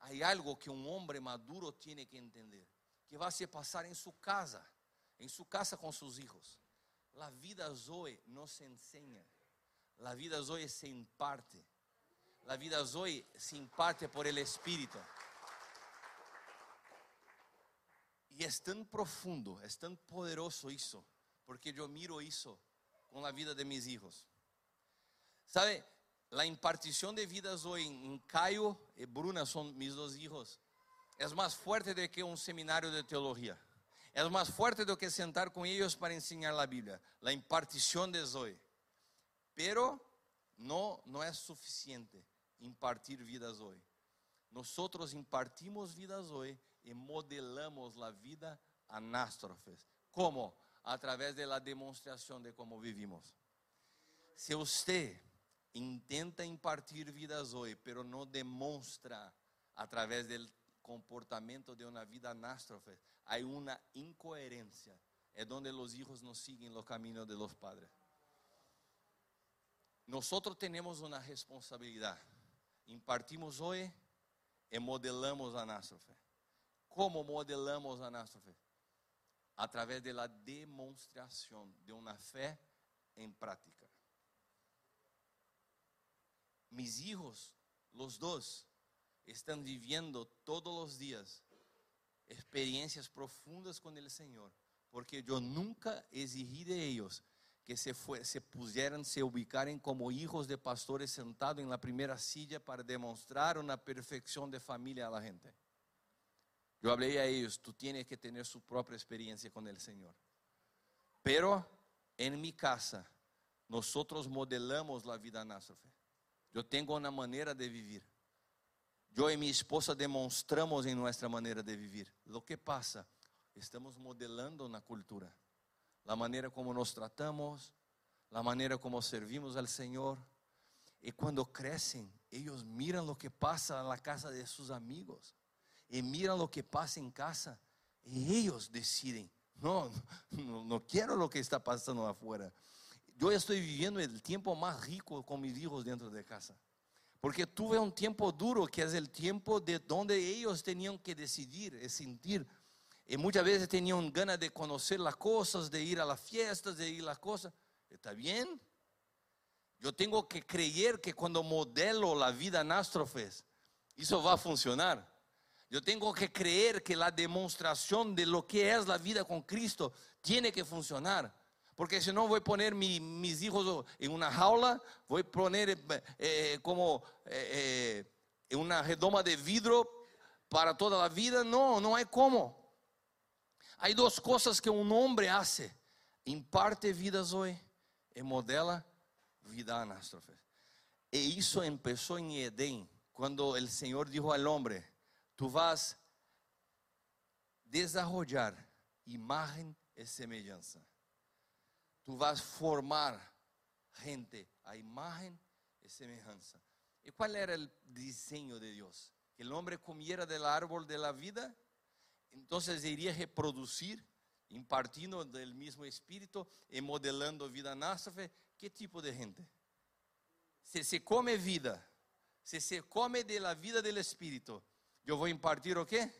Hay algo que un hombre maduro tiene que entender. Que va a se pasar en su casa, en su casa con sus hijos. La vida Zoe no se enseña. La vida Zoe se imparte. La vida Zoe se imparte por el Espíritu. Y es tan profundo, es tan poderoso eso, porque yo miro eso con la vida de mis hijos. ¿Sabe? La impartición de vidas hoy en Caio y Bruna, son mis dos hijos, es más fuerte de que un seminario de teología. Es más fuerte de que sentar con ellos para enseñar la Biblia. La impartición de Zoe. Pero no, no es suficiente impartir vidas hoy. Nosotros impartimos vidas hoy y modelamos la vida anástrofes. ¿Cómo? A través de la demostración de cómo vivimos. Si usted intenta impartir vidas hoy, pero no demuestra a través del comportamiento de una vida anástrofes, hay una incoherencia. Es donde los hijos no siguen los caminos de los padres. Nosotros tenemos una responsabilidad. Impartimos hoy y modelamos anástrofes. ¿Cómo modelamos anástrofe? A través de la demostración de una fe en práctica. Mis hijos, los dos, están viviendo todos los días experiencias profundas con el Señor, porque yo nunca exigí de ellos que se, fue, se pusieran, se ubicaran como hijos de pastores sentados en la primera silla para demostrar una perfección de familia a la gente. Yo hablé a ellos, tú tienes que tener su propia experiencia con el Señor. Pero en mi casa, nosotros modelamos la vida anátrofe. Yo tengo una manera de vivir. Yo y mi esposa demostramos en nuestra manera de vivir. Lo que pasa, estamos modelando una cultura. La manera como nos tratamos, la manera como servimos al Señor. Y cuando crecen, ellos miran lo que pasa en la casa de sus amigos. Y miran lo que pasa en casa. Y ellos deciden, no, no, no quiero lo que está pasando afuera. Yo estoy viviendo el tiempo más rico con mis hijos dentro de casa. Porque tuve un tiempo duro que es el tiempo de donde ellos tenían que decidir, sentir. Y muchas veces tenían ganas de conocer las cosas, de ir a las fiestas, de ir a las cosas. ¿Está bien? Yo tengo que creer que cuando modelo la vida anátrofe, eso va a funcionar. Yo tengo que creer que la demostración de lo que es la vida con Cristo tiene que funcionar. Porque si no voy a poner mi, mis hijos en una jaula, voy a poner eh, como eh, eh, una redoma de vidrio para toda la vida. No, no hay cómo. Hay dos cosas que un hombre hace: imparte vidas hoy y modela vida anástrofe. E eso empezó en Edén, cuando el Señor dijo al hombre: tú vas a desarrollar imagen y semejanza. Tú vas a formar gente a imagen y semejanza. ¿Y cuál era el diseño de Dios? Que el hombre comiera del árbol de la vida, entonces iría a reproducir, impartiendo del mismo espíritu y modelando vida anástrofe. ¿Qué tipo de gente? Si se come vida, si se come de la vida del espíritu, yo voy a impartir ¿o qué?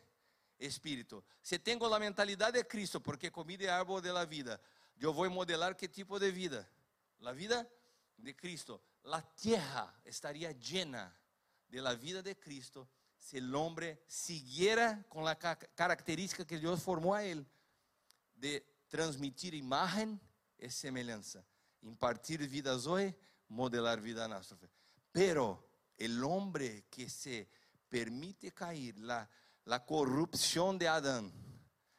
Espíritu. Si tengo la mentalidad de Cristo, porque comí del árbol de la vida, yo voy a modelar qué tipo de vida, la vida de Cristo. La tierra estaría llena de la vida de Cristo si el hombre siguiera con la característica que Dios formó a él, de transmitir imagen y semejanza, impartir vidas hoy, modelar vida anástrofe. Pero el hombre que se permite caer la, la corrupción de Adán,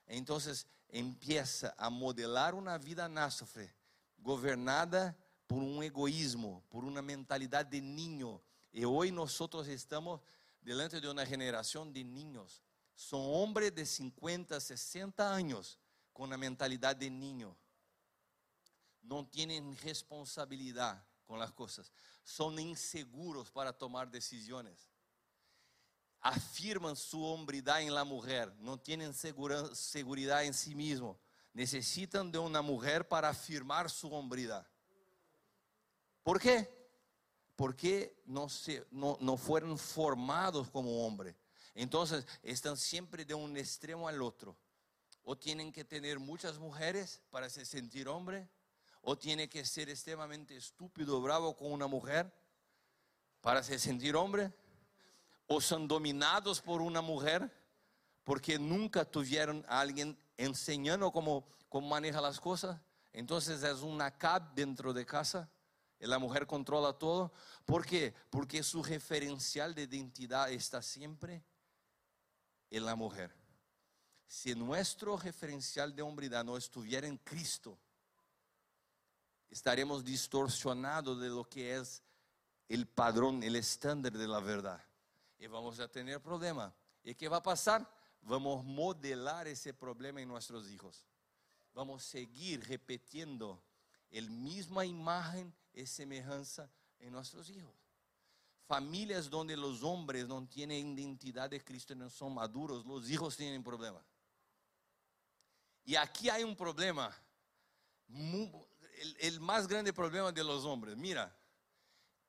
entonces empieza a modelar una vida anástrofe gobernada por un egoísmo, por una mentalidad de niño. Y hoy nosotros estamos delante de una generación de niños. Son hombres de cincuenta, sesenta años con una mentalidad de niño. No tienen responsabilidad con las cosas. Son inseguros para tomar decisiones. Afirman su hombridad en la mujer, no tienen segura, seguridad en sí mismo. Necesitan de una mujer para afirmar su hombridad. ¿Por qué? Porque no, se, no, no fueron formados como hombre. Entonces están siempre de un extremo al otro. O tienen que tener muchas mujeres para se sentir hombre, o tienen que ser extremadamente estúpido, bravo con una mujer para se sentir hombre, o son dominados por una mujer porque nunca tuvieron a alguien enseñando cómo, cómo maneja las cosas. Entonces es una cab dentro de casa y la mujer controla todo. ¿Por qué? Porque su referencial de identidad está siempre en la mujer. Si nuestro referencial de hombridad no estuviera en Cristo, estaremos distorsionados de lo que es el padrón, el estándar de la verdad. Y vamos a tener problema. ¿Y qué va a pasar? Vamos a modelar ese problema en nuestros hijos. Vamos a seguir repitiendo la misma imagen y semejanza en nuestros hijos. Familias donde los hombres no tienen identidad de Cristo y no son maduros, los hijos tienen problema. Y aquí hay un problema, el, el más grande problema de los hombres. Mira,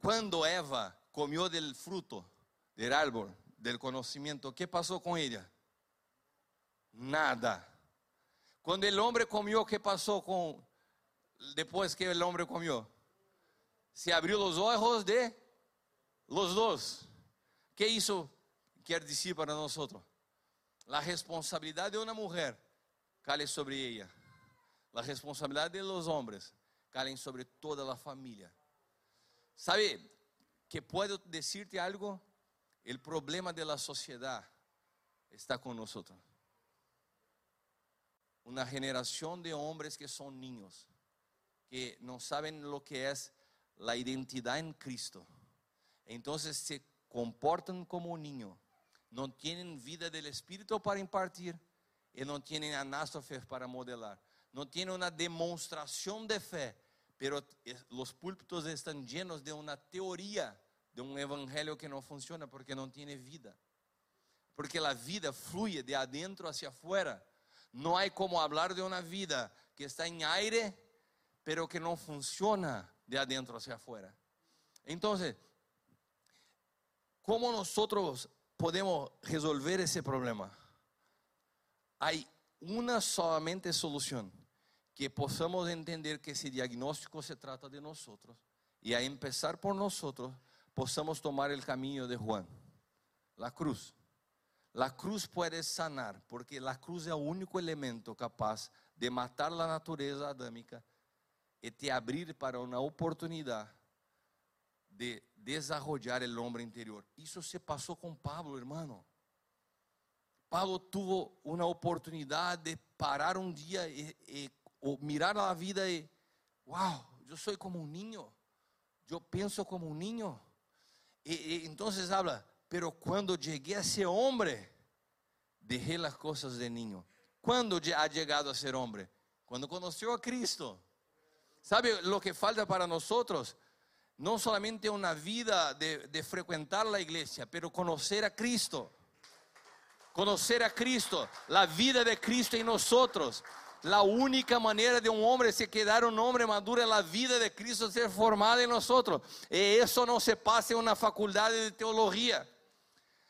cuando Eva comió del fruto del árbol del conocimiento, ¿qué pasó con ella? Nada. Cuando el hombre comió, ¿qué pasó con después que el hombre comió? Se abrió los ojos de Los dos. ¿Qué hizo? Quiere decir para nosotros, la responsabilidad de una mujer cae sobre ella. La responsabilidad de los hombres cae sobre toda la familia. ¿Sabe que puedo decirte algo? El problema de la sociedad está con nosotros. Una generación de hombres que son niños, que no saben lo que es la identidad en Cristo. Entonces se comportan como un niño. No tienen vida del Espíritu para impartir y no tienen anástrofes para modelar. No tienen una demostración de fe, pero los púlpitos están llenos de una teoría, de un evangelio que no funciona porque no tiene vida. Porque la vida fluye de adentro hacia afuera. No hay como hablar de una vida que está en aire, pero que no funciona de adentro hacia afuera. Entonces, ¿cómo nosotros podemos resolver ese problema? Hay una solamente solución, que podamos entender que ese diagnóstico se trata de nosotros y a empezar por nosotros, podamos tomar el camino de Juan, la cruz. La cruz puede sanar, porque la cruz es el único elemento capaz de matar la naturaleza adámica y te abrir para una oportunidad de desarrollar el hombre interior. Eso se pasó con Pablo, hermano. Pablo tuvo una oportunidad de parar un día y, y, o mirar a la vida y, wow, yo soy como un niño, yo pienso como un niño. Y, y entonces habla, pero cuando llegué a ser hombre, dejé las cosas de niño. ¿Cuándo ha llegado a ser hombre? Cuando conoció a Cristo. ¿Sabe lo que falta para nosotros? No solamente una vida de, de frecuentar la iglesia, pero conocer a Cristo. Conocer a Cristo, la vida de Cristo en nosotros. La única manera de un hombre se quedar un hombre maduro es la vida de Cristo ser formada en nosotros. Y eso no se pasa en una facultad de teología.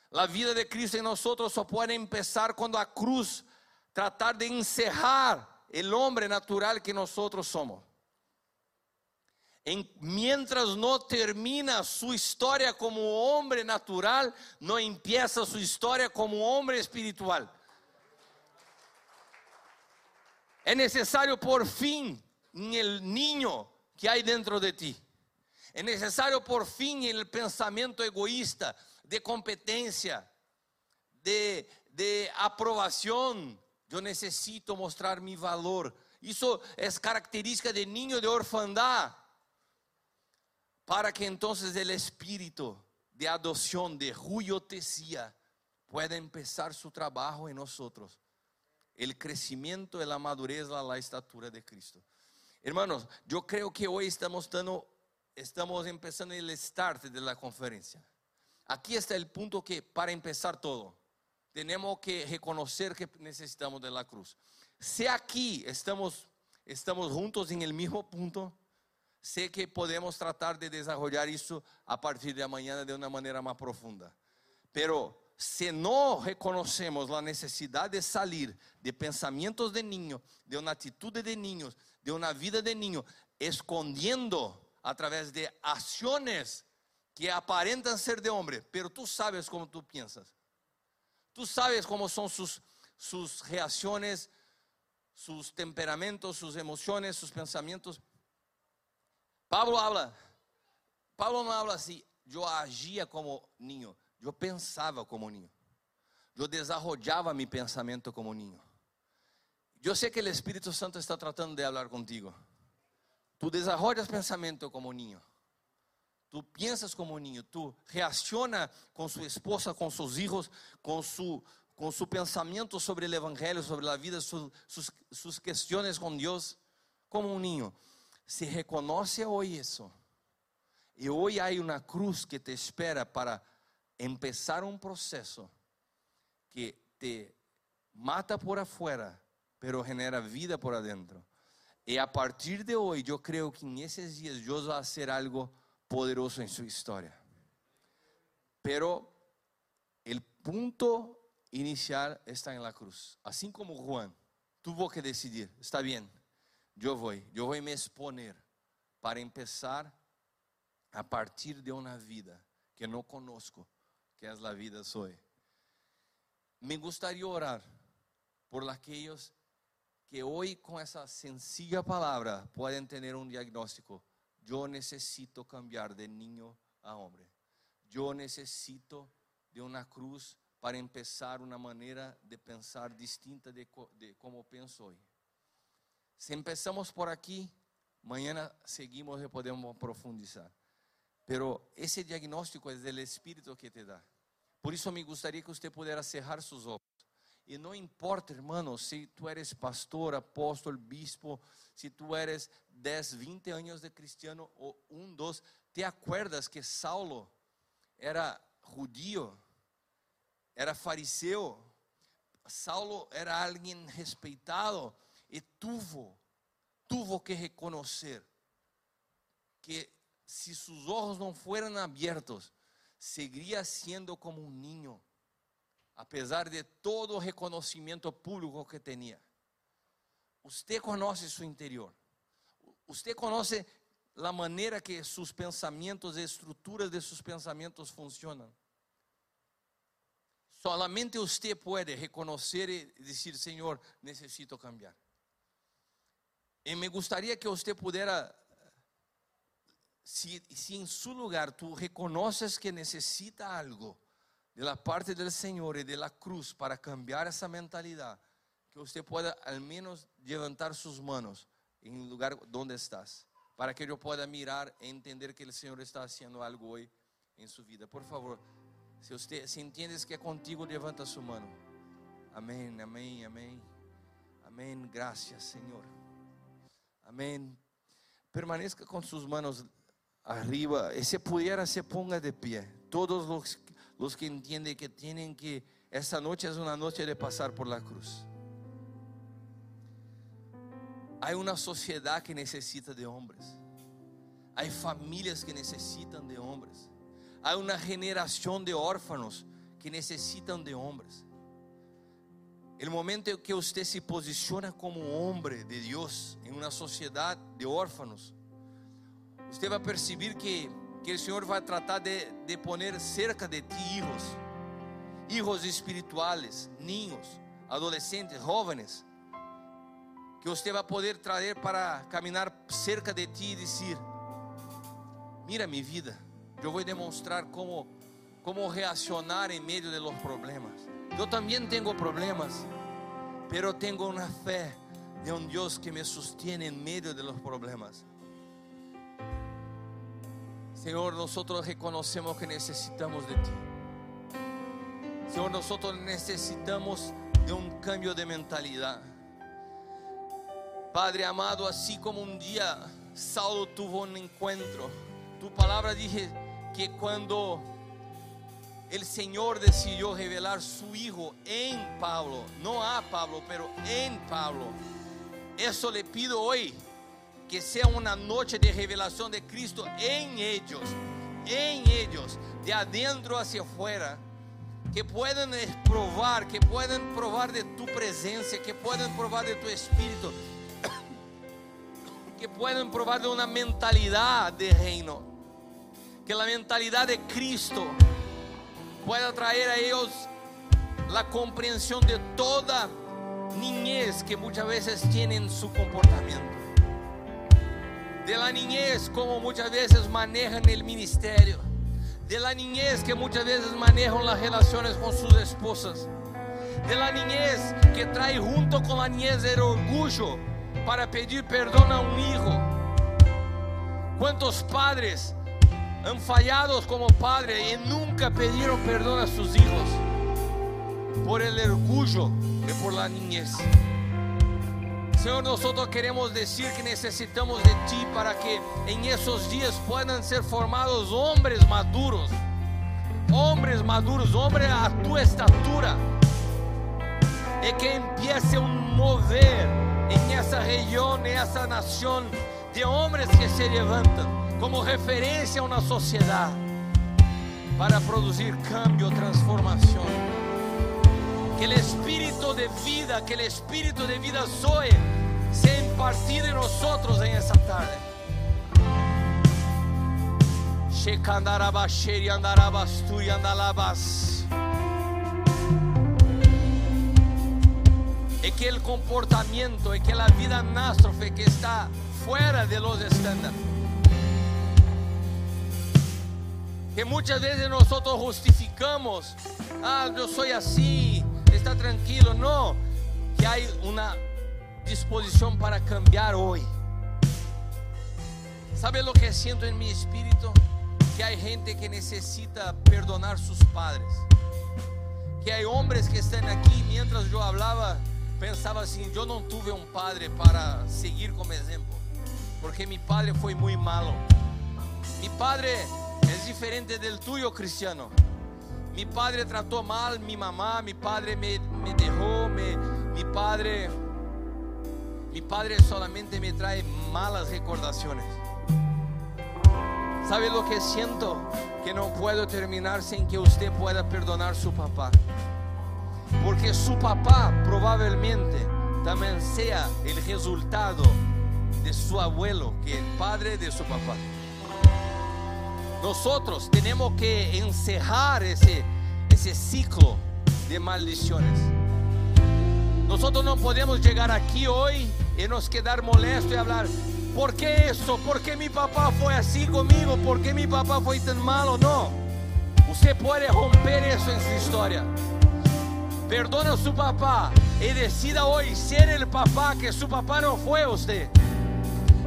La vida de Cristo en nosotros solo puede empezar cuando a cruz tratar de encerrar el hombre natural que nosotros somos. En, mientras no termina su historia como hombre natural, no empieza su historia como hombre espiritual. Es necesario por fin en el niño que hay dentro de ti. Es necesario por fin en el pensamiento egoísta, de competencia, de, de aprobación. Yo necesito mostrar mi valor. Eso es característica de niño de orfandad. Para que entonces el espíritu de adopción de juicio pueda empezar su trabajo en nosotros. El crecimiento, la madurez, la estatura de Cristo. Hermanos, yo creo que hoy estamos, dando, estamos empezando el start de la conferencia. Aquí está el punto que para empezar todo, tenemos que reconocer que necesitamos de la cruz. Si aquí estamos, estamos juntos en el mismo punto, sé que podemos tratar de desarrollar eso a partir de mañana de una manera más profunda. Pero si no reconocemos la necesidad de salir de pensamientos de niño, de una actitud de niños, de una vida de niño, escondiendo a través de acciones que aparentan ser de hombre, pero tú sabes cómo tú piensas. Tú sabes cómo son sus, sus reacciones, sus temperamentos, sus emociones, sus pensamientos. Pablo habla, Pablo no habla así, yo agía como niño, yo pensaba como niño, yo desarrollaba mi pensamiento como niño. Yo sé que el Espíritu Santo está tratando de hablar contigo. Tú desarrollas pensamiento como niño, tú piensas como niño, tú reaccionas con su esposa, con sus hijos, con su, con su pensamiento sobre el Evangelio, sobre la vida, su, sus, sus cuestiones con Dios, como un niño. Se reconoce hoy eso. Y hoy hay una cruz que te espera para empezar un proceso que te mata por afuera, pero genera vida por adentro. Y a partir de hoy, yo creo que en esos días Dios va a hacer algo poderoso en su historia. Pero el punto inicial está en la cruz. Así como Juan tuvo que decidir, está bien, Yo voy, yo voy a me exponer para empezar a partir de una vida que no conozco, que es la vida soy. Me gustaría orar por aquellos que hoy con esa sencilla palabra pueden tener un diagnóstico. Yo necesito cambiar de niño a hombre. Yo necesito de una cruz para empezar una manera de pensar distinta de, de cómo pienso hoy. Si empezamos por aquí, mañana seguimos y podemos profundizar. Pero ese diagnóstico es del Espíritu que te da. Por eso me gustaría que usted pudiera cerrar sus ojos. Y no importa, hermano, si tú eres pastor, apóstol, bispo, si tú eres diez, veinte años de cristiano o un, dos. ¿Te acuerdas que Saulo era judío? Era fariseo. Saulo era alguien respetado y tuvo, tuvo que reconocer que si sus ojos no fueran abiertos, seguiría siendo como un niño, a pesar de todo el reconocimiento público que tenía. Usted conoce su interior. Usted conoce la manera que sus pensamientos, estructuras de sus pensamientos funcionan. Solamente usted puede reconocer y decir: Señor, necesito cambiar. Y me gustaría que usted pudiera, si, si en su lugar tú reconoces que necesita algo de la parte del Señor y de la cruz para cambiar esa mentalidad, que usted pueda al menos levantar sus manos en el lugar donde estás, para que yo pueda mirar e entender que el Señor está haciendo algo hoy en su vida. Por favor, si usted, si entiendes que es contigo, levanta su mano. Amén, amén, amén. Amén, gracias Señor. Amén. Permanezca con sus manos arriba y si pudiera se ponga de pie. Todos los, los que entienden que tienen que, esta noche es una noche de pasar por la cruz. Hay una sociedad que necesita de hombres. Hay familias que necesitan de hombres. Hay una generación de órfanos que necesitan de hombres. El momento en que usted se posiciona como hombre de Dios en una sociedad de órfanos, usted va a percibir que, que el Señor va a tratar de, de poner cerca de ti hijos, hijos espirituales, niños, adolescentes, jóvenes, que usted va a poder traer para caminar cerca de ti y decir: mira mi vida, yo voy a demostrar cómo, cómo reaccionar en medio de los problemas. Yo también tengo problemas, pero tengo una fe de un Dios que me sostiene en medio de los problemas. Señor, nosotros reconocemos que necesitamos de ti. Señor, nosotros necesitamos de un cambio de mentalidad. Padre amado, así como un día Saulo tuvo un encuentro, tu palabra dice que cuando el Señor decidió revelar su Hijo en Pablo, no a Pablo, pero en Pablo, eso le pido hoy, que sea una noche de revelación de Cristo en ellos, en ellos, de adentro hacia afuera, que puedan probar, que puedan probar de tu presencia, que puedan probar de tu Espíritu, que puedan probar de una mentalidad de reino, que la mentalidad de Cristo pueda traer a ellos la comprensión de toda niñez que muchas veces tienen su comportamiento, de la niñez como muchas veces manejan el ministerio, de la niñez que muchas veces manejan las relaciones con sus esposas, de la niñez que trae junto con la niñez el orgullo para pedir perdón a un hijo. ¿Cuántos padres han fallado como padres y nunca pidieron perdón a sus hijos por el orgullo y por la niñez? Señor, nosotros queremos decir que necesitamos de ti para que en esos días puedan ser formados hombres maduros, hombres maduros, hombres a tu estatura, y que empiece un mover en esa región, en esa nación, de hombres que se levantan como referencia a una sociedad para producir cambio, transformación. Que el espíritu de vida, que el espíritu de vida soy, sea impartido en nosotros en esta tarde. Es que el comportamiento, es que la vida nástrofe que está fuera de los estándares. Que muchas veces nosotros justificamos, ah, yo soy así, está tranquilo. No, que hay una disposición para cambiar hoy. ¿Sabe lo que siento en mi espíritu? Que hay gente que necesita perdonar sus padres. Que hay hombres que están aquí, mientras yo hablaba, pensaba así, yo no tuve un padre para seguir como ejemplo, porque mi padre fue muy malo. Mi padre es diferente del tuyo, cristiano. Mi padre trató mal a mi mamá, mi padre me, me dejó, me, mi padre, mi padre solamente me trae malas recordaciones. ¿Sabe lo que siento? Que no puedo terminar sin que usted pueda perdonar a su papá. Porque su papá probablemente también sea el resultado de su abuelo, que es el padre de su papá. Nosotros tenemos que encerrar ese, ese ciclo de maldiciones. Nosotros no podemos llegar aquí hoy y nos quedar molestos y hablar... ¿Por qué eso? ¿Por qué mi papá fue así conmigo? ¿Por qué mi papá fue tan malo? No. Usted puede romper eso en su historia. Perdona a su papá y decida hoy ser el papá que su papá no fue usted.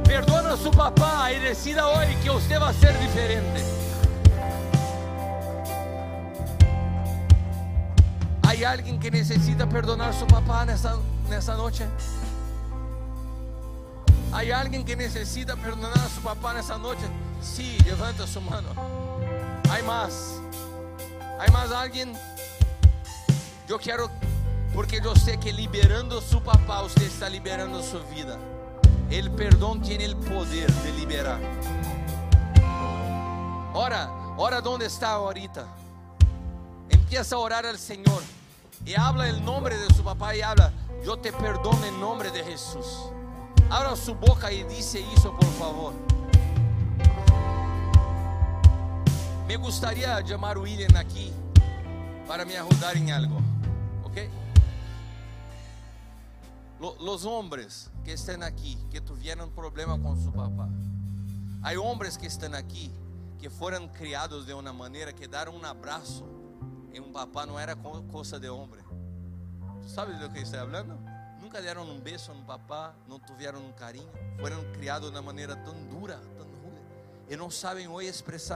Perdona a su papá y decida hoy que usted va a ser diferente. ¿Hay alguien que necesita perdonar a su papá en esta, en esta noche? ¿Hay alguien que necesita perdonar a su papá en esa noche? Sí, levanta su mano. Hay más. ¿Hay más alguien? Yo quiero, porque yo sé que liberando a su papá, usted está liberando su vida. El perdón tiene el poder de liberar. Ora, ora donde está ahorita. Empieza a orar al Señor. Y habla el nombre de su papá y habla, yo te perdono en nombre de Jesús. Abra su boca y dice eso, por favor. Me gustaría llamar a William aquí para me ayudar en algo, ¿ok? Los hombres que están aquí, que tuvieron problemas con su papá. Hay hombres que están aquí, que fueron criados de una manera que dar un abrazo en un papá no era cosa de hombre. ¿Tú sabes de lo que estoy hablando? Nunca dieron un beso a un papá, no tuvieron un cariño, fueron criados de una manera tan dura, tan ruda, y no saben hoy expresar.